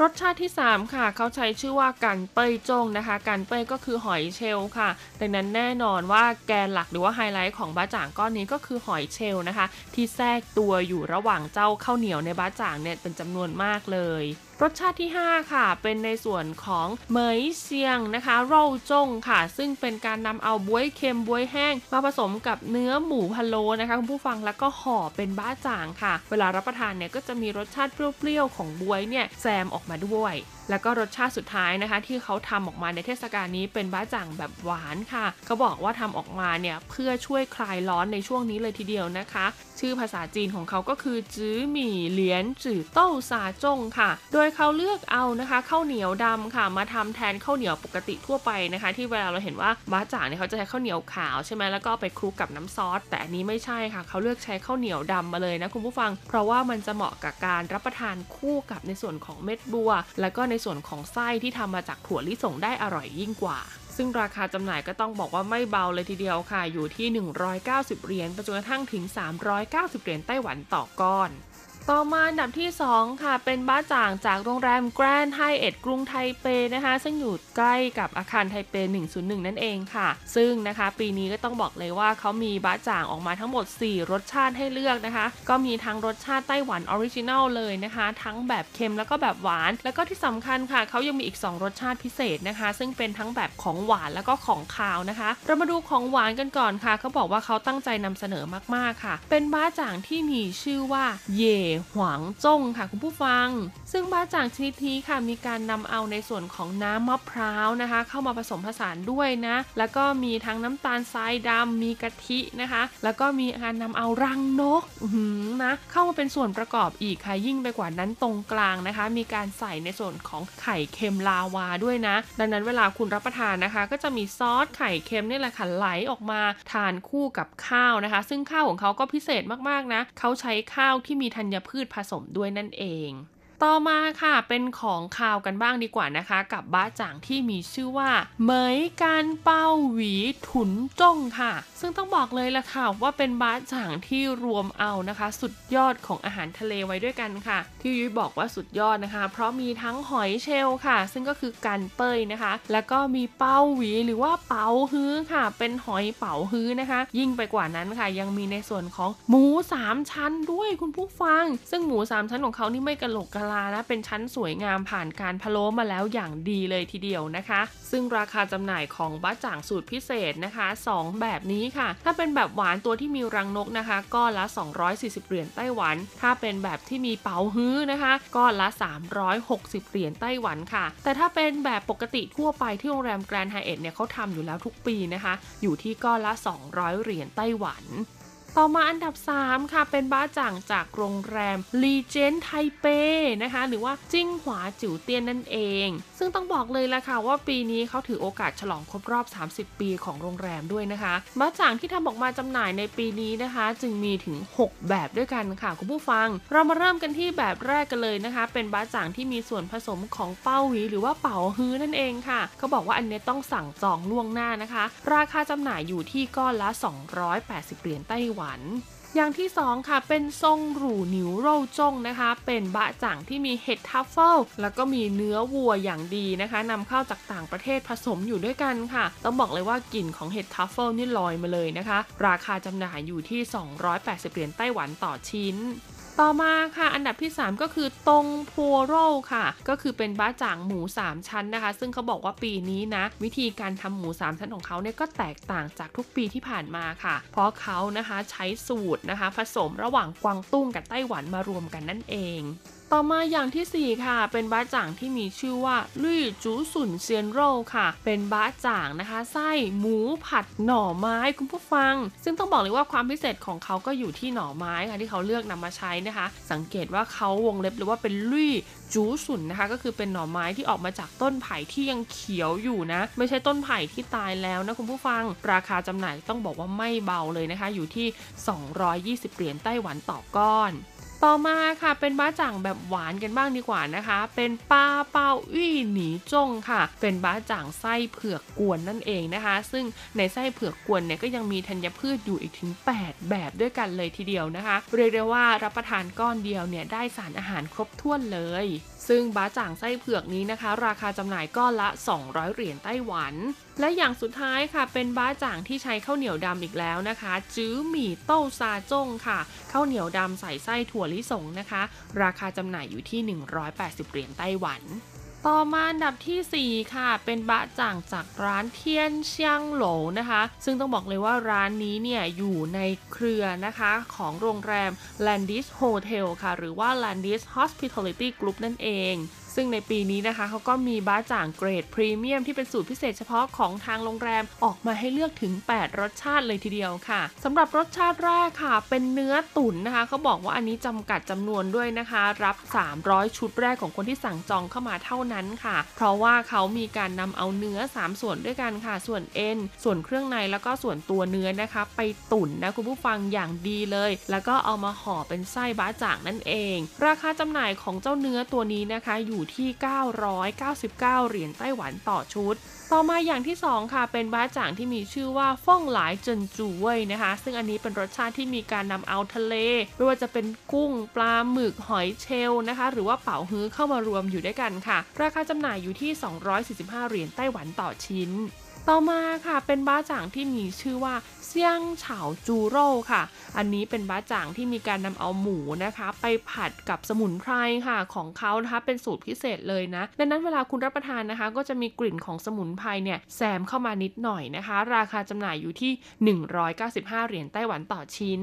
รสชาติที่3ค่ะเขาใช้ชื่อว่ากันเป้ยจ้งนะคะกันเป้ยก็คือหอยเชลล์ค่ะดังนั้นแน่นอนว่าแกนหลักหรือว่าไฮไลท์ของบ้าจ่างก้อนนี้ก็คือหอยเชลล์นะคะที่แทรกตัวอยู่ระหว่างเจ้าข้าวเหนียวในบ้าจ่างเนี่ยเป็นจำนวนมากเลยรสชาติที่5ค่ะเป็นในส่วนของเหมยเซียงนะคะเร่าจงค่ะซึ่งเป็นการนำเอาบ๊วยเค็มบ๊วยแห้งมาผสมกับเนื้อหมูพะโล้นะคะคุณผู้ฟังแล้วก็ห่อเป็นบ้าจ่างค่ะเวลารับประทานเนี่ยก็จะมีรสชาติเปรี้ยวๆของบ๊วยเนี่ยแซมออกมาด้วยแล้วก็รสชาติสุดท้ายนะคะที่เขาทำออกมาในเทศกาลนี้เป็นบ้าจ่างแบบหวานค่ะเขาบอกว่าทำออกมาเนี่ยเพื่อช่วยคลายร้อนในช่วงนี้เลยทีเดียวนะคะชื่อภาษาจีนของเขาก็คือจื้อหมี่เหลียนจื้อเต้าซาจงค่ะโดยเขาเลือกเอานะคะข้าวเหนียวดำค่ะมาทำแทนข้าวเหนียวปกติทั่วไปนะคะที่เวลาเราเห็นว่าบ้าจ่างเนี่ยเขาจะใช้ข้าวเหนียวขาวใช่ไหมแล้วก็ไปคลุกกับน้ำซอสแต่อันนี้ไม่ใช่ค่ะเขาเลือกใช้ข้าวเหนียวดำมาเลยนะคุณผู้ฟังเพราะว่ามันจะเหมาะกับการรับประทานคู่กับในส่วนของเม็ดบัวแล้วก็ในส่วนของไส้ที่ทำมาจากถั่วลิสงได้อร่อยยิ่งกว่าซึ่งราคาจำหน่ายก็ต้องบอกว่าไม่เบาเลยทีเดียวค่ะอยู่ที่190เหรียญไปจนกระทั่งถึง390เหรียญไต้หวันต่อก้อนต่อมาอันดับที่2ค่ะเป็นบ้าจ่างจากโรงแรมแกรนด์ไฮเอ็ดกรุงไทเปนะคะซึ่งอยู่ใกล้กับอาคารไทเป101นั่นเองค่ะซึ่งนะคะปีนี้ก็ต้องบอกเลยว่าเขามีบ้าจ่างออกมาทั้งหมด4รสชาติให้เลือกนะคะก็มีทั้งรสชาติไต้หวันออริจินัลเลยนะคะทั้งแบบเค็มแล้วก็แบบหวานแล้วก็ที่สำคัญค่ะเขายังมีอีก2รสชาติพิเศษนะคะซึ่งเป็นทั้งแบบของหวานแล้วก็ของคาวนะคะเรามาดูของหวานกันก่อนค่ะเขาบอกว่าเขาตั้งใจนำเสนอมากๆค่ะเป็นบ้าจ่างที่มีชื่อว่าเย่หวางจ้งค่ะคุณผู้ฟังซึ่งบ้าจ่างชนิดนี้ค่ะมีการนำเอาในส่วนของน้ำมะพร้าวนะคะเข้ามาผสมผสานด้วยนะแล้วก็มีทั้งน้ำตาลทรายดำมีกะทินะคะแล้วก็มีการนำเอารังนกนะเข้ามาเป็นส่วนประกอบอีกค่ะยิ่งไปกว่านั้นตรงกลางนะคะมีการใส่ในส่วนของไข่เค็มลาวาด้วยนะดังนั้นเวลาคุณรับประทานนะคะก็จะมีซอสไข่เค็มนี่แหละค่ะไหลออกมาทานคู่กับข้าวนะคะซึ่งข้าวของเขาก็พิเศษมากๆนะเขาใช้ข้าวที่มีธัญพืชผสมด้วยนั่นเองต่อมาค่ะเป็นของข่าวกันบ้างดีกว่านะคะกับบ้าจ่างที่มีชื่อว่าเหมยการเป้าหวีถุนจ้องค่ะซึ่งต้องบอกเลยล่ะค่ะว่าเป็นบ้าจ่างที่รวมเอานะคะสุดยอดของอาหารทะเลไว้ด้วยกันค่ะที่ยุ้ยบอกว่าสุดยอดนะคะเพราะมีทั้งหอยเชลล์ค่ะซึ่งก็คือกันเป้ยนะคะแล้วก็มีเป้าหวีหรือว่าเป๋าฮื้อค่ะเป็นหอยเป๋าฮื้อนะคะยิ่งไปกว่านั้นค่ะยังมีในส่วนของหมู3ชั้นด้วยคุณผู้ฟังซึ่งหมู3ชั้นของเขานี่ไม่กะโหลกกะนะเป็นชั้นสวยงามผ่านการพะโล้มาแล้วอย่างดีเลยทีเดียวนะคะซึ่งราคาจำหน่ายของบ้าจ่างสูตรพิเศษนะคะ2แบบนี้ค่ะถ้าเป็นแบบหวานตัวที่มีรังนกนะคะก้อนละ240เหรียญไต้หวันถ้าเป็นแบบที่มีเป๋าฮื้อนะคะก้อนละ360เหรียญไต้หวันค่ะแต่ถ้าเป็นแบบปกติทั่วไปที่โรงแรมแกรนด์ไฮเอ็ดเนี่ยเขาทำอยู่แล้วทุกปีนะคะอยู่ที่ก้อนละ200เหรียญไต้หวันต่อมาอันดับ3ค่ะเป็นบ้าจ่างจากโรงแรมรีเจนไทเปนะคะหรือว่าจิ้งหวาจิ๋วเตี้ยนนั่นเองซึ่งต้องบอกเลยล่ะค่ะว่าปีนี้เขาถือโอกาสฉลองครบรอบ30ปีของโรงแรมด้วยนะคะบ้าจ่างที่ทำออกมาจำหน่ายในปีนี้นะคะจึงมีถึง6แบบด้วยกันค่ะคุณผู้ฟังเรามาเริ่มกันที่แบบแรกกันเลยนะคะเป็นบ้าจ่างที่มีส่วนผสมของเป้าหวีหรือว่าเป๋าฮื้อนั่นเองค่ะเขาบอกว่าอันนี้ต้องสั่งจองล่วงหน้านะคะราคาจำหน่ายอยู่ที่ก้อนละ280เหรียญไต้หวัน อย่างที่2ค่ะเป็นซงหรูหนิวโร่จงนะคะเป็นบะจ่างที่มีเห็ดทัฟเฟิลแล้วก็มีเนื้อวัวอย่างดีนะคะนำเข้าจากต่างประเทศผสมอยู่ด้วยกันค่ะต้องบอกเลยว่ากลิ่นของเห็ดทัฟเฟิลนี่ลอยมาเลยนะคะราคาจำหน่ายอยู่ที่280เหรียญไต้หวันต่อชิ้นต่อมาค่ะอันดับที่3ก็คือตงพัวโร่ค่ะก็คือเป็นบะจ่างหมู3ชั้นนะคะซึ่งเขาบอกว่าปีนี้นะวิธีการทำหมู3ชั้นของเขาเนี่ยก็แตกต่างจากทุกปีที่ผ่านมาค่ะเพราะเขานะคะใช้สูตรนะคะผสมระหว่างกวางตุ้งกับไต้หวันมารวมกันนั่นเองต่อมาอย่างที่4ค่ะเป็นบะจ่างที่มีชื่อว่าลี่จูสุนเซียนโร่ค่ะเป็นบะจ่างนะคะไส้หมูผัดหน่อไม้คุณผู้ฟังซึ่งต้องบอกเลยว่าความพิเศษของเขาก็อยู่ที่หน่อไม้ค่ะที่เขาเลือกนำมาใช้นะคะสังเกตว่าเขาวงเล็บหรือว่าเป็นลี่จูสุนนะคะก็คือเป็นหน่อไม้ที่ออกมาจากต้นไผ่ที่ยังเขียวอยู่นะไม่ใช่ต้นไผ่ที่ตายแล้วนะคุณผู้ฟังราคาจำหน่ายต้องบอกว่าไม่เบาเลยนะคะอยู่ที่220เหรียญไต้หวันต่อก้อนต่อมาค่ะเป็นบะจ่างแบบหวานกันบ้างดีกว่านะคะเป็นปลาเปาอี้หนีจงค่ะเป็นบะจ่างไส้เผือกกวนนั่นเองนะคะซึ่งในไส้เผือกกวนเนี่ยก็ยังมีธัญพืชอยู่อีกถึง8แบบด้วยกันเลยทีเดียวนะคะเรียกได้ว่ารับประทานก้อนเดียวเนี่ยได้สารอาหารครบถ้วนเลยซึ่งบะจ่างไส้เผือกนี้นะคะราคาจำหน่ายก้อนละ200เหรียญไต้หวันและอย่างสุดท้ายค่ะเป็นบะจ่างที่ใช้ข้าวเหนียวดำอีกแล้วนะคะจื้อหมี่เต้าซาจงค่ะข้าวเหนียวดำใส่ไส้ถั่วลิสงนะคะราคาจำหน่ายอยู่ที่180เหรียญไต้หวันต่อมาอันดับที่4ค่ะเป็นบะจ่างจากร้านเทียนเชียงโหลนะคะซึ่งต้องบอกเลยว่าร้านนี้เนี่ยอยู่ในเครือนะคะของโรงแรม Landis Hotel ค่ะหรือว่า Landis Hospitality Group นั่นเองซึ่งในปีนี้นะคะเขาก็มีบะจ่างเกรดพรีเมียมที่เป็นสูตรพิเศษเฉพาะของทางโรงแรมออกมาให้เลือกถึง8รสชาติเลยทีเดียวค่ะสำหรับรสชาติแรกค่ะเป็นเนื้อตุ๋นนะคะเขาบอกว่าอันนี้จำกัดจำนวนด้วยนะคะรับ300ชุดแรกของคนที่สั่งจองเข้ามาเท่านั้นค่ะเพราะว่าเขามีการนำเอาเนื้อ3ส่วนด้วยกันค่ะส่วนเอ็นส่วนเครื่องในแล้วก็ส่วนตัวเนื้อนะคะไปตุ๋นนะคุณผู้ฟังอย่างดีเลยแล้วก็เอามาห่อเป็นไส้บะจ่างนั่นเองราคาจำหน่ายของเจ้าเนื้อตัวนี้นะคะอยู่ที่999เหรียญไต้หวันต่อชุดต่อมาอย่างที่2ค่ะเป็นบะจ่างที่มีชื่อว่าฟ่องหลายเจินจูเว่ยนะคะซึ่งอันนี้เป็นรสชาติที่มีการนำเอาทะเลไม่ว่าจะเป็นกุ้งปลาหมึกหอยเชลล์นะคะหรือว่าเป๋าฮื้อเข้ามารวมอยู่ด้วยกันค่ะราคาจำหน่ายอยู่ที่245เหรียญไต้หวันต่อชิ้นต่อมาค่ะเป็นบะจ่างที่มีชื่อว่าเซียงเฉาจูโร่ค่ะอันนี้เป็นบะจ่างที่มีการนำเอาหมูนะคะไปผัดกับสมุนไพรค่ะของเขานะคะเป็นสูตรพิเศษเลยนะดังนั้นเวลาคุณรับประทานนะคะก็จะมีกลิ่นของสมุนไพรเนี่ยแซมเข้ามานิดหน่อยนะคะราคาจำหน่ายอยู่ที่195เหรียญไต้หวันต่อชิ้น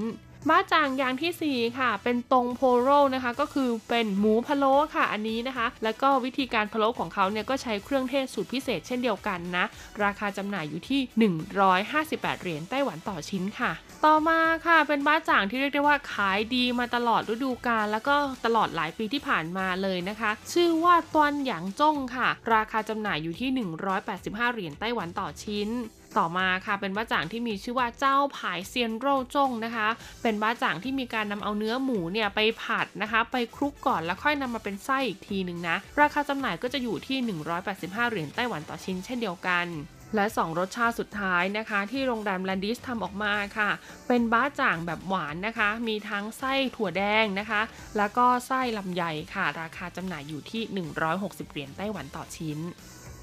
บะจ่างอย่างที่4ค่ะเป็นตงโพโร่นะคะก็คือเป็นหมูพะโล้ค่ะอันนี้นะคะแล้วก็วิธีการพะโล้ของเขาเนี่ยก็ใช้เครื่องเทศสูตรพิเศษเช่นเดียวกันนะราคาจำหน่ายอยู่ที่158เหรียญไต้หวันต่อชิ้นค่ะต่อมาค่ะเป็นบะจ่างที่เรียกได้ว่าขายดีมาตลอดฤดูกาลแล้วก็ตลอดหลายปีที่ผ่านมาเลยนะคะชื่อว่าตวนหยางจ้งค่ะราคาจำหน่ายอยู่ที่185เหรียญไต้หวันต่อชิ้นต่อมาค่ะเป็นบะจ่างที่มีชื่อว่าเจ้าผายเซียนโร่จงนะคะเป็นบะจ่างที่มีการนำเอาเนื้อหมูเนี่ยไปผัดนะคะไปคลุกก่อนแล้วค่อยนำมาเป็นไส้อีกทีนึงนะราคาจำหน่ายก็จะอยู่ที่185เหรียญไต้หวันต่อชิ้นเช่นเดียวกันและ2รสชาติสุดท้ายนะคะที่โรงแรมแลนดิสทำออกมาค่ะเป็นบะจ่างแบบหวานนะคะมีทั้งไส้ถั่วแดงนะคะแล้วก็ไส้ลำไยค่ะราคาจำหน่ายอยู่ที่160เหรียญไต้หวันต่อชิ้น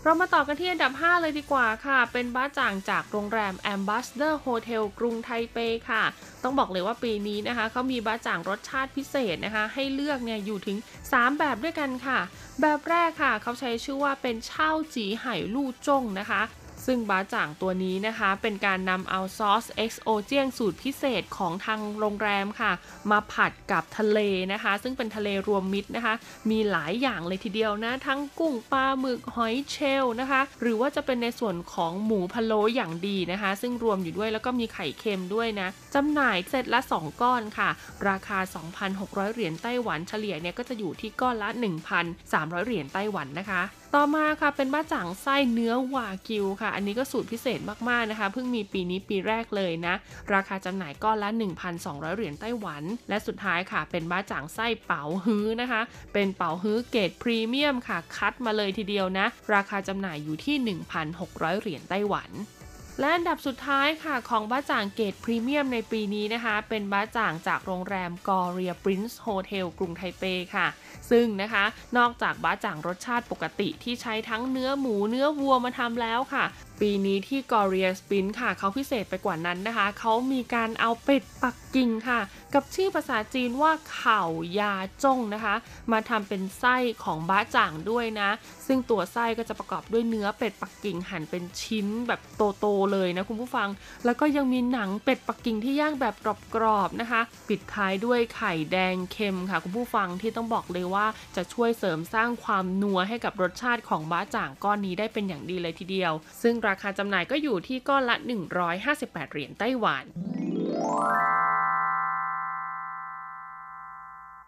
เรามาต่อกันที่อันดับ5เลยดีกว่าค่ะเป็นบะจ่างจากโรงแรม Ambassador Hotel กรุงไทเปค่ะต้องบอกเลยว่าปีนี้นะคะเขามีบะจ่างรสชาติพิเศษนะคะให้เลือกเนี่ยอยู่ถึง3แบบด้วยกันค่ะแบบแรกค่ะเขาใช้ชื่อว่าเป็นเช่าจีไห่ลู่จงนะคะซึ่งบะจ่างตัวนี้นะคะเป็นการนำเอาซอส XO เจี้ยงสูตรพิเศษของทางโรงแรมค่ะมาผัดกับทะเลนะคะซึ่งเป็นทะเลรวมมิตรนะคะมีหลายอย่างเลยทีเดียวนะทั้งกุ้งปลาหมึกหอยเชลล์นะคะหรือว่าจะเป็นในส่วนของหมูพะโล้อย่างดีนะคะซึ่งรวมอยู่ด้วยแล้วก็มีไข่เค็มด้วยนะจำหน่ายเซตละ2ก้อนค่ะราคา 2,600 เหรียญไต้หวันเฉลี่ยเนี่ยก็จะอยู่ที่ก้อนละ 1,300 เหรียญไต้หวันนะคะต่อมาค่ะเป็นบะจ่างไส้เนื้อวากิวค่ะอันนี้ก็สูตรพิเศษมากๆนะคะเพิ่งมีปีนี้ปีแรกเลยนะราคาจำหน่ายก้อนละ 1,200 เหรียญไต้หวันและสุดท้ายค่ะเป็นบะจ่างไส้เป๋าฮื้อนะคะเป็นเป๋าฮื้อเกรดพรีเมียมค่ะคัดมาเลยทีเดียวนะราคาจำหน่ายอยู่ที่ 1,600 เหรียญไต้หวัน และอันดับสุดท้ายค่ะของบ้าจ่างเกรดพรีเมียมในปีนี้นะคะเป็นบ้าจ่างจากโรงแรมกอเรียปรินซ์โฮเทลกรุงไทเปค่ะซึ่งนะคะนอกจากบ้าจ่างรสชาติปกติที่ใช้ทั้งเนื้อหมูเนื้อวัวมาทำแล้วค่ะปีนี้ที่กอเรียสปินค่ะเขาพิเศษไปกว่านั้นนะคะเขามีการเอาเป็ดปักกิ่งค่ะกับชื่อภาษาจีนว่าเข่ายาจงนะคะมาทำเป็นไส้ของบ้าจ่างด้วยนะซึ่งตัวไส้ก็จะประกอบด้วยเนื้อเป็ดปักกิ่งหั่นเป็นชิ้นแบบโตๆเลยนะคุณผู้ฟังแล้วก็ยังมีหนังเป็ดปักกิ่งที่ย่างแบบกรอบๆนะคะปิดท้ายด้วยไข่แดงเค็มค่ะคุณผู้ฟังที่ต้องบอกเลยว่าจะช่วยเสริมสร้างความนัวให้กับรสชาติของบ้าจ่างก้อนนี้ได้เป็นอย่างดีเลยทีเดียวซึ่งราคาจำหน่ายก็อยู่ที่ก้อนละ158เหรียญไต้หวัน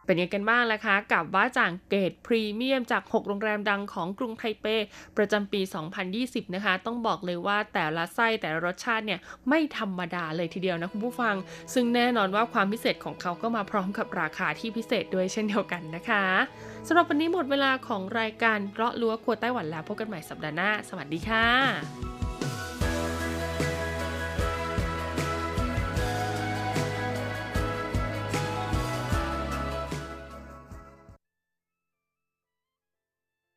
เป็นยังกันบ้างล่ะคะกับบ้าจ่างเกรดพรีเมียมจาก6โรงแรมดังของกรุงไทเปประจำปี 2020 นะคะต้องบอกเลยว่าแต่ละไส้แต่ละรสชาติเนี่ยไม่ธรรมดาเลยทีเดียวนะคุณผู้ฟังซึ่งแน่นอนว่าความพิเศษของเขาก็มาพร้อมกับราคาที่พิเศษด้วยเช่นเดียวกันนะคะสำหรับวันนี้หมดเวลาของรายการเลาะรั้วครัวไต้หวันแล้วพบกันใหม่สัปดาห์หน้าสวัสดีค่ะ